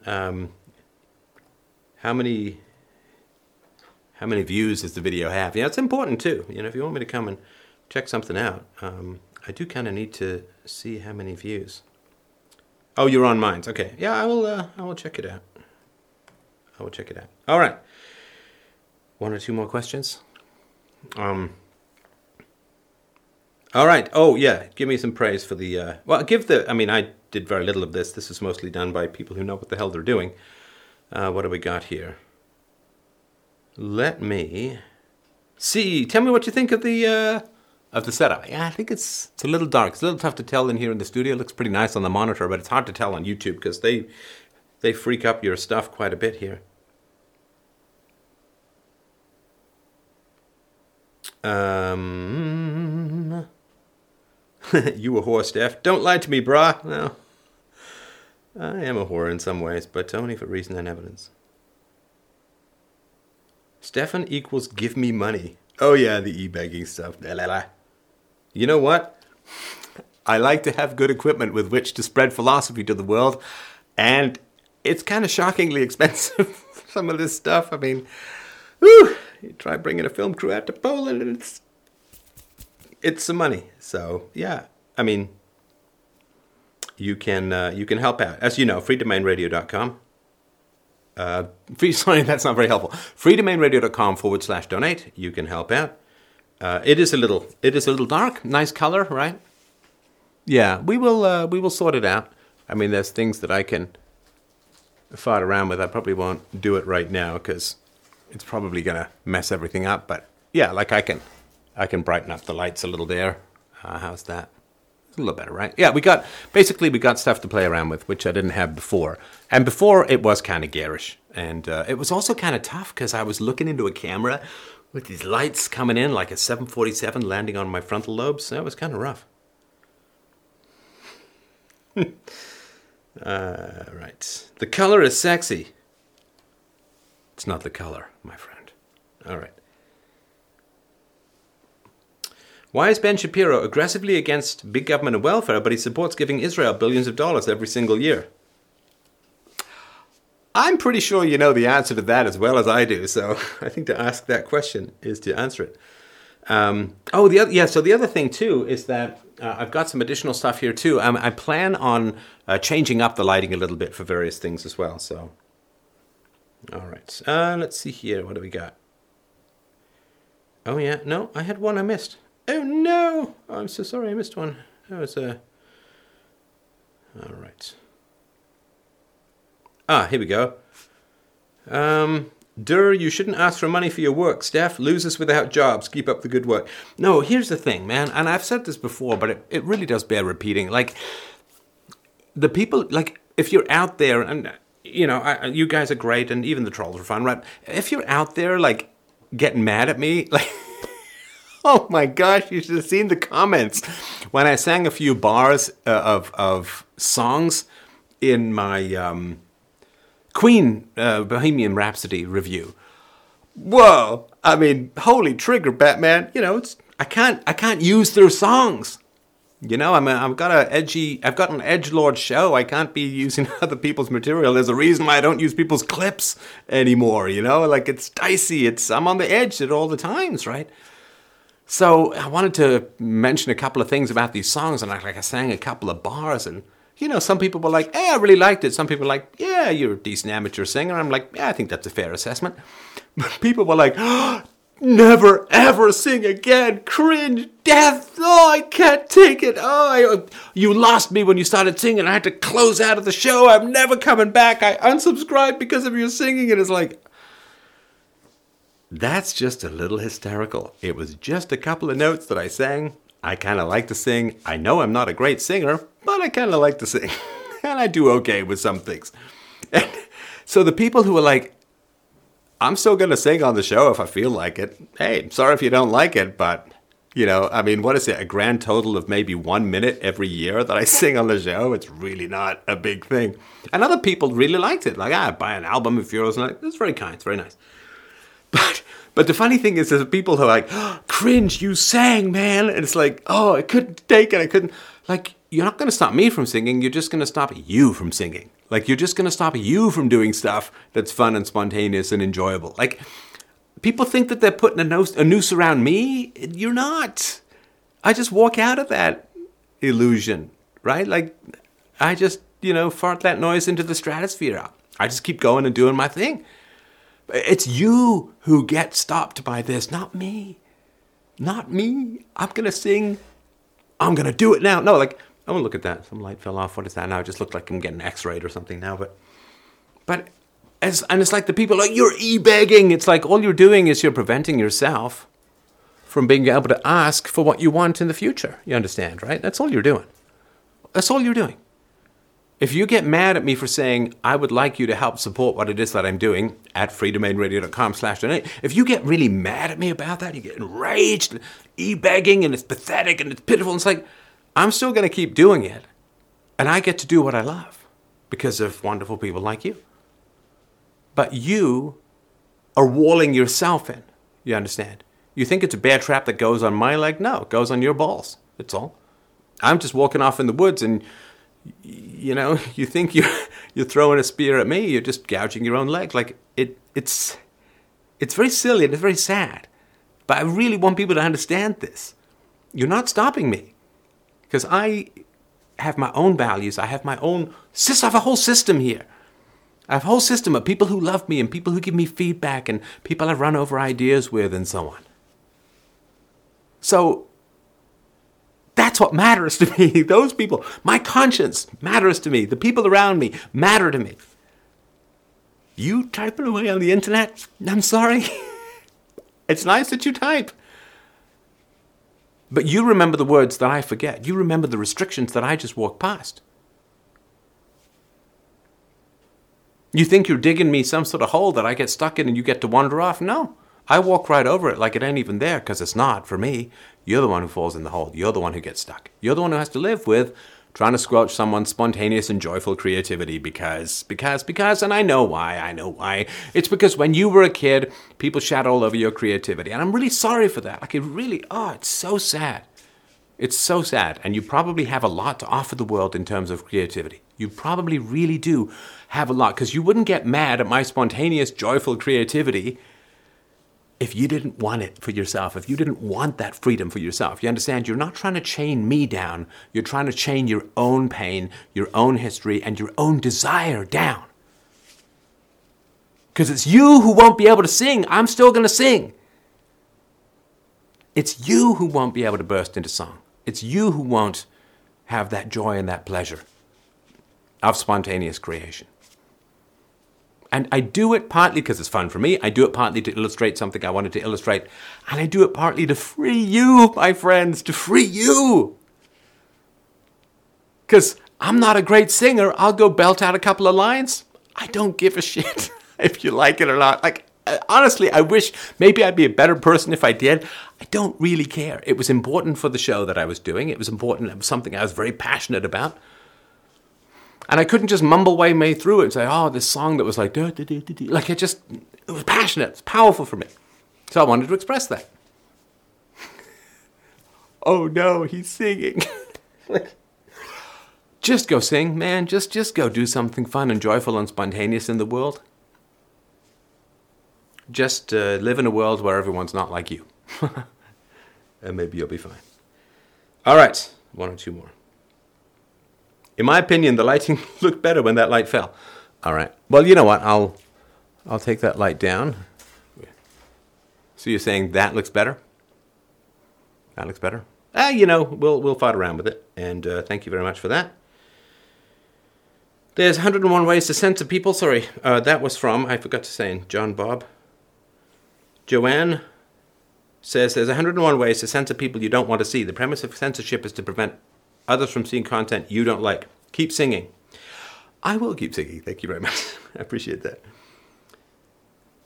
Um, how many... How many views does the video have? Yeah, it's important too. You know, if you want me to come and check something out, um, I do kind of need to see how many views. Oh, you're on Minds. Okay, yeah, I will. Uh, I will check it out. I will check it out. All right. One or two more questions. Um. All right. Oh yeah, give me some praise for the. Uh, well, give the. I mean, I did very little of this. This is mostly done by people who know what the hell they're doing. Uh, what do we got here? Let me see. Tell me what you think of the uh, of the setup. Yeah, I think it's it's a little dark. It's a little tough to tell in here in the studio. It looks pretty nice on the monitor, but it's hard to tell on YouTube because they they freak up your stuff quite a bit here. Um, you a whore, Steph? Don't lie to me, brah. No, I am a whore in some ways, but only for reason and evidence. Stefan equals give me money. Oh yeah, the e-begging stuff. La, la, la. You know what? I like to have good equipment with which to spread philosophy to the world. And it's kind of shockingly expensive, some of this stuff. I mean, whew, you try bringing a film crew out to Poland and it's, it's some money. So yeah, I mean, you can, uh, you can help out. As you know, free domain radio dot com. Uh, free, sorry, that's not very helpful. freedomainradio.com forward slash donate. You can help out. Uh, it is a little, it is a little dark. Nice color, right? Yeah, we will, uh, we will sort it out. I mean, there's things that I can fart around with. I probably won't do it right now because it's probably gonna mess everything up. But yeah, like I can, I can brighten up the lights a little there. Uh, how's that? A little better, right? Yeah, we got, basically we got stuff to play around with, which I didn't have before. And before it was kind of garish. And uh, it was also kind of tough because I was looking into a camera with these lights coming in like a seven forty-seven landing on my frontal lobes. That was kind of rough. uh, right. The color is sexy. It's not the color, my friend. All right. Why is Ben Shapiro aggressively against big government and welfare, but he supports giving Israel billions of dollars every single year? I'm pretty sure you know the answer to that as well as I do, so I think to ask that question is to answer it. Um, oh, the other, yeah, so the other thing, too, is that uh, I've got some additional stuff here, too. Um, I plan on uh, changing up the lighting a little bit for various things as well, so. All right, uh, let's see here. What do we got? Oh, yeah, no, I had one I missed. Oh no! Oh, I'm so sorry, I missed one. That was a. Uh... All right. Ah, here we go. Um, Durr, you shouldn't ask for money for your work. Steph, losers without jobs. Keep up the good work. No, here's the thing, man. And I've said this before, but it, it really does bear repeating. Like, the people, like, if you're out there, and, you know, I, you guys are great, and even the trolls are fun, right? If you're out there, like, getting mad at me, like. Oh my gosh, you should have seen the comments. When I sang a few bars uh, of of songs in my um, Queen uh, Bohemian Rhapsody review. Whoa, I mean, holy trigger, Batman. You know, it's I can't I can't use their songs. You know, I'm a, I've got a edgy I've got an edgelord show. I can't be using other people's material. There's a reason why I don't use people's clips anymore, you know? Like it's dicey. It's I'm on the edge at all the times, right? So I wanted to mention a couple of things about these songs, and I, like I sang a couple of bars, and you know, some people were like, "Hey, I really liked it." Some people were like, "Yeah, you're a decent amateur singer." I'm like, "Yeah, I think that's a fair assessment." But people were like, oh, never ever sing again, cringe, death, oh, I can't take it, oh, I, you lost me when you started singing, I had to close out of the show, I'm never coming back, I unsubscribed because of your singing, and it's like, that's just a little hysterical. It was just a couple of notes that I sang. I kind of like to sing. I know I'm not a great singer, but I kind of like to sing. And I do okay with some things. And so the people who are like, I'm still going to sing on the show if I feel like it. Hey, sorry if you don't like it, but, you know, I mean, what is it? A grand total of maybe one minute every year that I sing on the show. It's really not a big thing. And other people really liked it. Like, ah, buy an album of yours. And it's very kind. It's very nice. But but the funny thing is there's people who are like, oh, cringe, you sang, man. And it's like, oh, I couldn't take it. I couldn't. Like, you're not going to stop me from singing. You're just going to stop you from singing. Like, you're just going to stop you from doing stuff that's fun and spontaneous and enjoyable. Like, people think that they're putting a noose, a noose around me. You're not. I just walk out of that illusion, right? Like, I just, you know, fart that noise into the stratosphere. I just keep going and doing my thing. It's you who get stopped by this, not me. Not me. I'm going to sing. I'm going to do it now. No, like, oh, look at that. Some light fell off. What is that now? It just looked like I'm getting x-rayed or something now. But, but as, and it's like the people are like, you're e-begging. It's like all you're doing is you're preventing yourself from being able to ask for what you want in the future. You understand, right? That's all you're doing. That's all you're doing. If you get mad at me for saying, I would like you to help support what it is that I'm doing at freedomainradio.com slash donate. If you get really mad at me about that, you get enraged, e-begging, and it's pathetic, and it's pitiful. And it's like, I'm still going to keep doing it. And I get to do what I love because of wonderful people like you. But you are walling yourself in. You understand? You think it's a bear trap that goes on my leg? No, it goes on your balls. That's all. I'm just walking off in the woods and... you know, you think you're, you're throwing a spear at me, you're just gouging your own leg. Like, it, it's it's very silly and it's very sad. But I really want people to understand this. You're not stopping me. Because I have my own values. I have my own... I have a whole system here. I have a whole system of people who love me and people who give me feedback and people I run over ideas with and so on. So... that's what matters to me. Those people, my conscience matters to me. The people around me matter to me. You typing away on the internet? I'm sorry. It's nice that you type. But you remember the words that I forget. You remember the restrictions that I just walk past. You think you're digging me some sort of hole that I get stuck in and you get to wander off? No. I walk right over it like it ain't even there because it's not for me. You're the one who falls in the hole. You're the one who gets stuck. You're the one who has to live with trying to squelch someone's spontaneous and joyful creativity because, because, because, and I know why, I know why. It's because when you were a kid, people shat all over your creativity. And I'm really sorry for that. Like, it really, oh, it's so sad. It's so sad. And you probably have a lot to offer the world in terms of creativity. You probably really do have a lot because you wouldn't get mad at my spontaneous, joyful creativity if you didn't want it for yourself, if you didn't want that freedom for yourself. You understand? You're not trying to chain me down. You're trying to chain your own pain, your own history, and your own desire down. Because it's you who won't be able to sing. I'm still going to sing. It's you who won't be able to burst into song. It's you who won't have that joy and that pleasure of spontaneous creation. And I do it partly because it's fun for me. I do it partly to illustrate something I wanted to illustrate. And I do it partly to free you, my friends, to free you. Because I'm not a great singer. I'll go belt out a couple of lines. I don't give a shit if you like it or not. Like, honestly, I wish maybe I'd be a better person if I did. I don't really care. It was important for the show that I was doing. It was important. It was something I was very passionate about. And I couldn't just mumble my way through it and say, oh, this song that was like, duh, duh, duh, duh, duh. Like, it just, it was passionate, it was powerful for me. So I wanted to express that. Oh no, he's singing. Just go sing, man. Just, just go do something fun and joyful and spontaneous in the world. Just uh, live in a world where everyone's not like you. And maybe you'll be fine. All right, one or two more. In my opinion, the lighting looked better when that light fell. All right. Well, you know what? I'll I'll take that light down. So you're saying that looks better? That looks better? Ah, you know, we'll we'll fight around with it. And uh, thank you very much for that. There's one hundred and one ways to censor people. Sorry, uh, that was from, I forgot to say, John Bob. Joanne says, there's one hundred and one ways to censor people you don't want to see. The premise of censorship is to prevent others from seeing content you don't like. Keep singing. I will keep singing. Thank you very much. I appreciate that.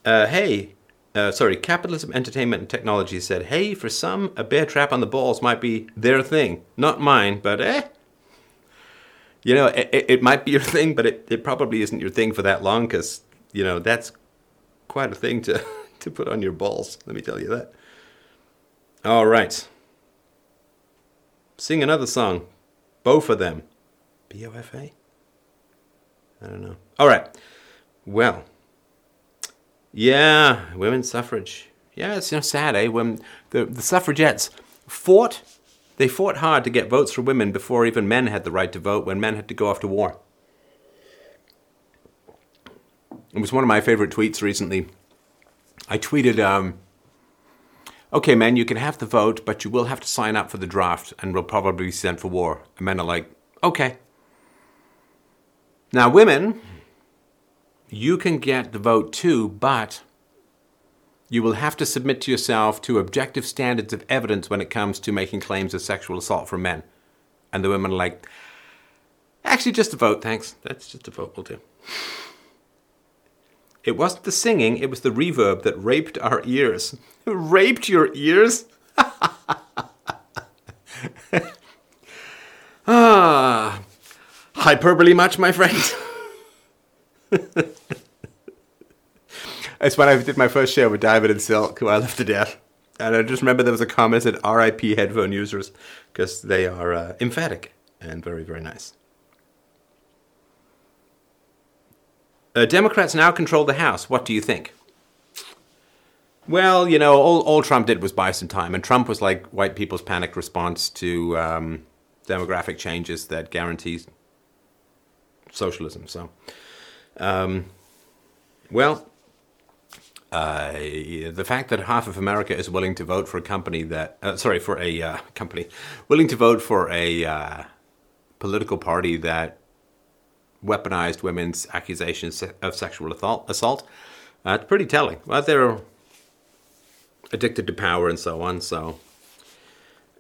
Uh, hey, uh, sorry, capitalism, entertainment, and technology said, hey, for some, a bear trap on the balls might be their thing. Not mine, but eh. You know, it, it might be your thing, but it, it probably isn't your thing for that long because, you know, that's quite a thing to, to put on your balls. Let me tell you that. All right. Sing another song. Bow for them. B O F A? I don't know. All right. Well, yeah, women's suffrage. Yeah, it's you know, sad, eh? When the, the suffragettes fought... They fought hard to get votes for women before even men had the right to vote when men had to go off to war. It was one of my favorite tweets recently. I tweeted, um, okay, men, you can have the vote, but you will have to sign up for the draft and will probably be sent for war. And men are like, okay. Now, women, you can get the vote too, but... You will have to submit to yourself to objective standards of evidence when it comes to making claims of sexual assault from men. And the women are like, actually, just a vote, thanks. That's just a vote, we'll do. It wasn't the singing, it was the reverb that raped our ears. Raped your ears? Ah, hyperbole much, my friend? It's when I did my first show with David and Silk, who I love to death. And I just remember there was a comment that said, R I P headphone users, because they are uh, emphatic and very, very nice. Uh, Democrats now control the House. What do you think? Well, you know, all, all Trump did was buy some time. And Trump was like white people's panic response to um, demographic changes that guarantees socialism. So, um, well... Uh, the fact that half of America is willing to vote for a company that, uh, sorry, for a uh, company, willing to vote for a uh, political party that weaponized women's accusations of sexual assault, uh, it's pretty telling. Well, they're addicted to power and so on, so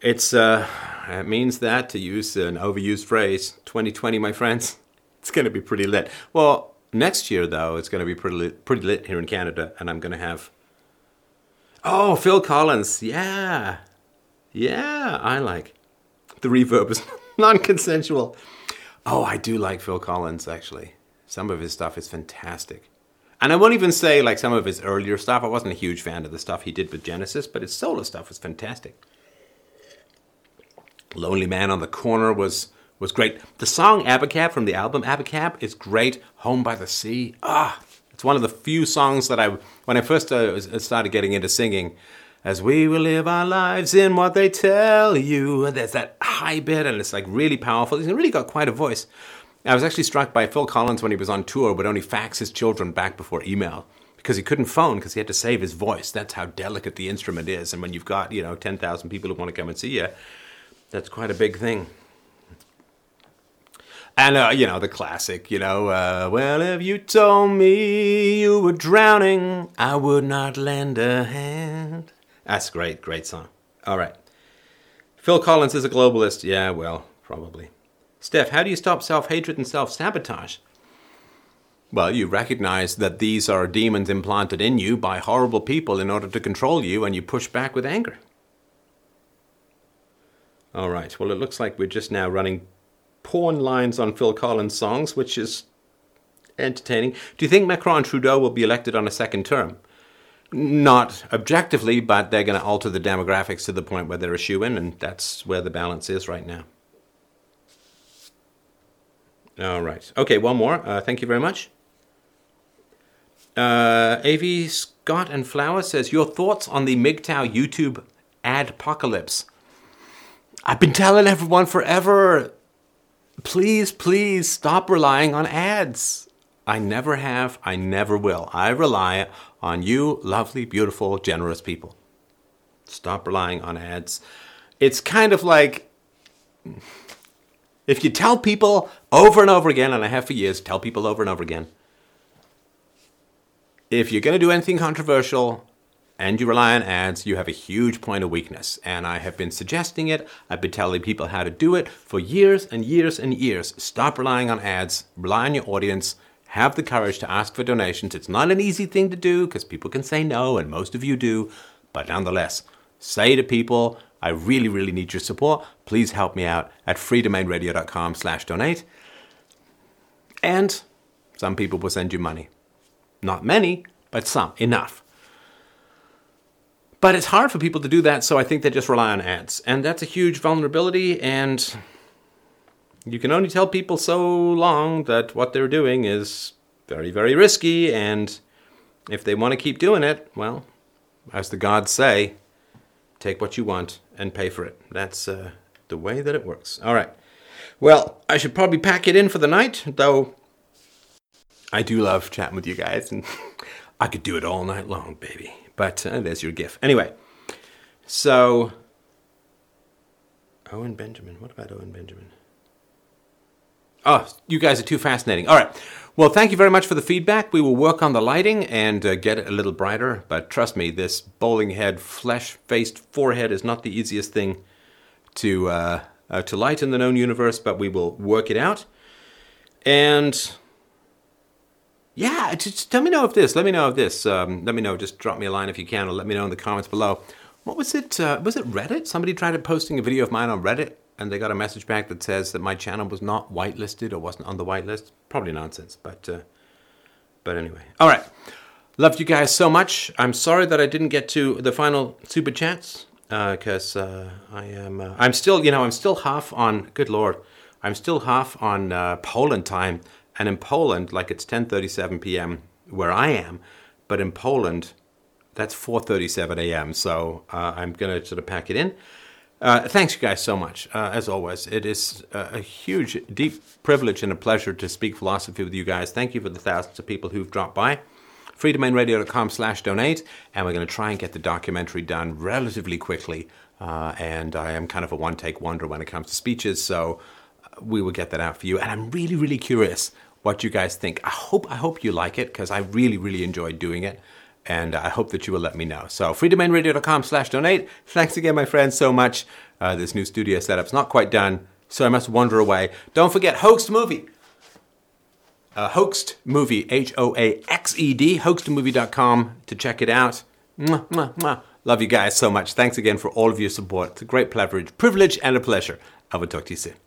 it's uh, it means that, to use an overused phrase, twenty twenty, my friends, it's going to be pretty lit. Well, next year, though, it's going to be pretty lit, pretty lit here in Canada, and I'm going to have... Oh, Phil Collins, yeah. Yeah, I like. The reverb is non-consensual. Oh, I do like Phil Collins, actually. Some of his stuff is fantastic. And I won't even say, like, some of his earlier stuff. I wasn't a huge fan of the stuff he did with Genesis, but his solo stuff was fantastic. Lonely Man on the Corner was... was great. The song Abacab from the album Abacab is great. Home by the Sea. Ah, it's one of the few songs that I, when I first uh, started getting into singing, as we will live our lives in what they tell you. There's that high bit and it's like really powerful. He's really got quite a voice. I was actually struck by Phil Collins when he was on tour would only fax his children back before email because he couldn't phone because he had to save his voice. That's how delicate the instrument is. And when you've got, you know, ten thousand people who want to come and see you, that's quite a big thing. And, uh, you know, the classic, you know, uh, well, if you told me you were drowning, I would not lend a hand. That's great, great song. All right. Phil Collins is a globalist. Yeah, well, probably. Steph, how do you stop self-hatred and self-sabotage? Well, you recognize that these are demons implanted in you by horrible people in order to control you, and you push back with anger. All right. Well, it looks like we're just now running... porn lines on Phil Collins songs, which is entertaining. Do you think Macron and Trudeau will be elected on a second term? Not objectively, but they're going to alter the demographics to the point where they're a shoo-in, and that's where the balance is right now. All right. Okay, one more. Uh, thank you very much. Uh, A V Scott and Flower says, your thoughts on the M G T O W YouTube adpocalypse? I've been telling everyone forever... Please, please stop relying on ads. I never have, I never will. I rely on you lovely, beautiful, generous people. Stop relying on ads. It's kind of like, if you tell people over and over again, and I have for years, tell people over and over again, if you're going to do anything controversial and you rely on ads, you have a huge point of weakness. And I have been suggesting it. I've been telling people how to do it for years and years and years. Stop relying on ads. Rely on your audience. Have the courage to ask for donations. It's not an easy thing to do because people can say no, and most of you do. But nonetheless, say to people, I really, really need your support. Please help me out at freedomainradio.com slash donate. And some people will send you money. Not many, but some. Enough. But it's hard for people to do that, so I think they just rely on ads. And that's a huge vulnerability, and you can only tell people so long that what they're doing is very, very risky, and if they want to keep doing it, well, as the gods say, take what you want and pay for it. That's uh, the way that it works. All right. Well, I should probably pack it in for the night, though I do love chatting with you guys, and I could do it all night long, baby. But uh, there's your gif. Anyway, so Owen Benjamin. What about Owen Benjamin? Oh, you guys are too fascinating. All right. Well, thank you very much for the feedback. We will work on the lighting and uh, get it a little brighter. But trust me, this bowling head, flesh-faced forehead is not the easiest thing to uh, uh, to light in the known universe. But we will work it out. And yeah, just let me know of this. Let me know of this. Um, let me know. Just drop me a line if you can, or let me know in the comments below. What was it? Uh, was it Reddit? Somebody tried posting a video of mine on Reddit, and they got a message back that says that my channel was not whitelisted or wasn't on the whitelist. Probably nonsense, but uh, but anyway. All right. Loved you guys so much. I'm sorry that I didn't get to the final Super Chats, because uh, uh, I am. Uh, I'm still, you know, I'm still half on, good Lord, I'm still half on uh, Poland time. And in Poland, like it's ten thirty-seven p.m. where I am, but in Poland, that's four thirty-seven a.m. So uh, I'm going to sort of pack it in. Uh, thanks, you guys, so much. Uh, as always, it is a huge, deep privilege and a pleasure to speak philosophy with you guys. Thank you for the thousands of people who've dropped by. freedomainradio.com slash donate. And we're going to try and get the documentary done relatively quickly. Uh, and I am kind of a one-take wonder when it comes to speeches, so we will get that out for you. And I'm really, really curious what you guys think. I hope I hope you like it, because I really, really enjoyed doing it. And I hope that you will let me know. So freedomainradio.com slash donate. Thanks again, my friends, so much. Uh, this new studio setup's not quite done, so I must wander away. Don't forget, Hoaxed Movie. Uh, Hoaxed Movie, H O A X E D, hoaxed movie dot com to check it out. Mwah, mwah, mwah. Love you guys so much. Thanks again for all of your support. It's a great privilege, privilege and a pleasure. I will talk to you soon.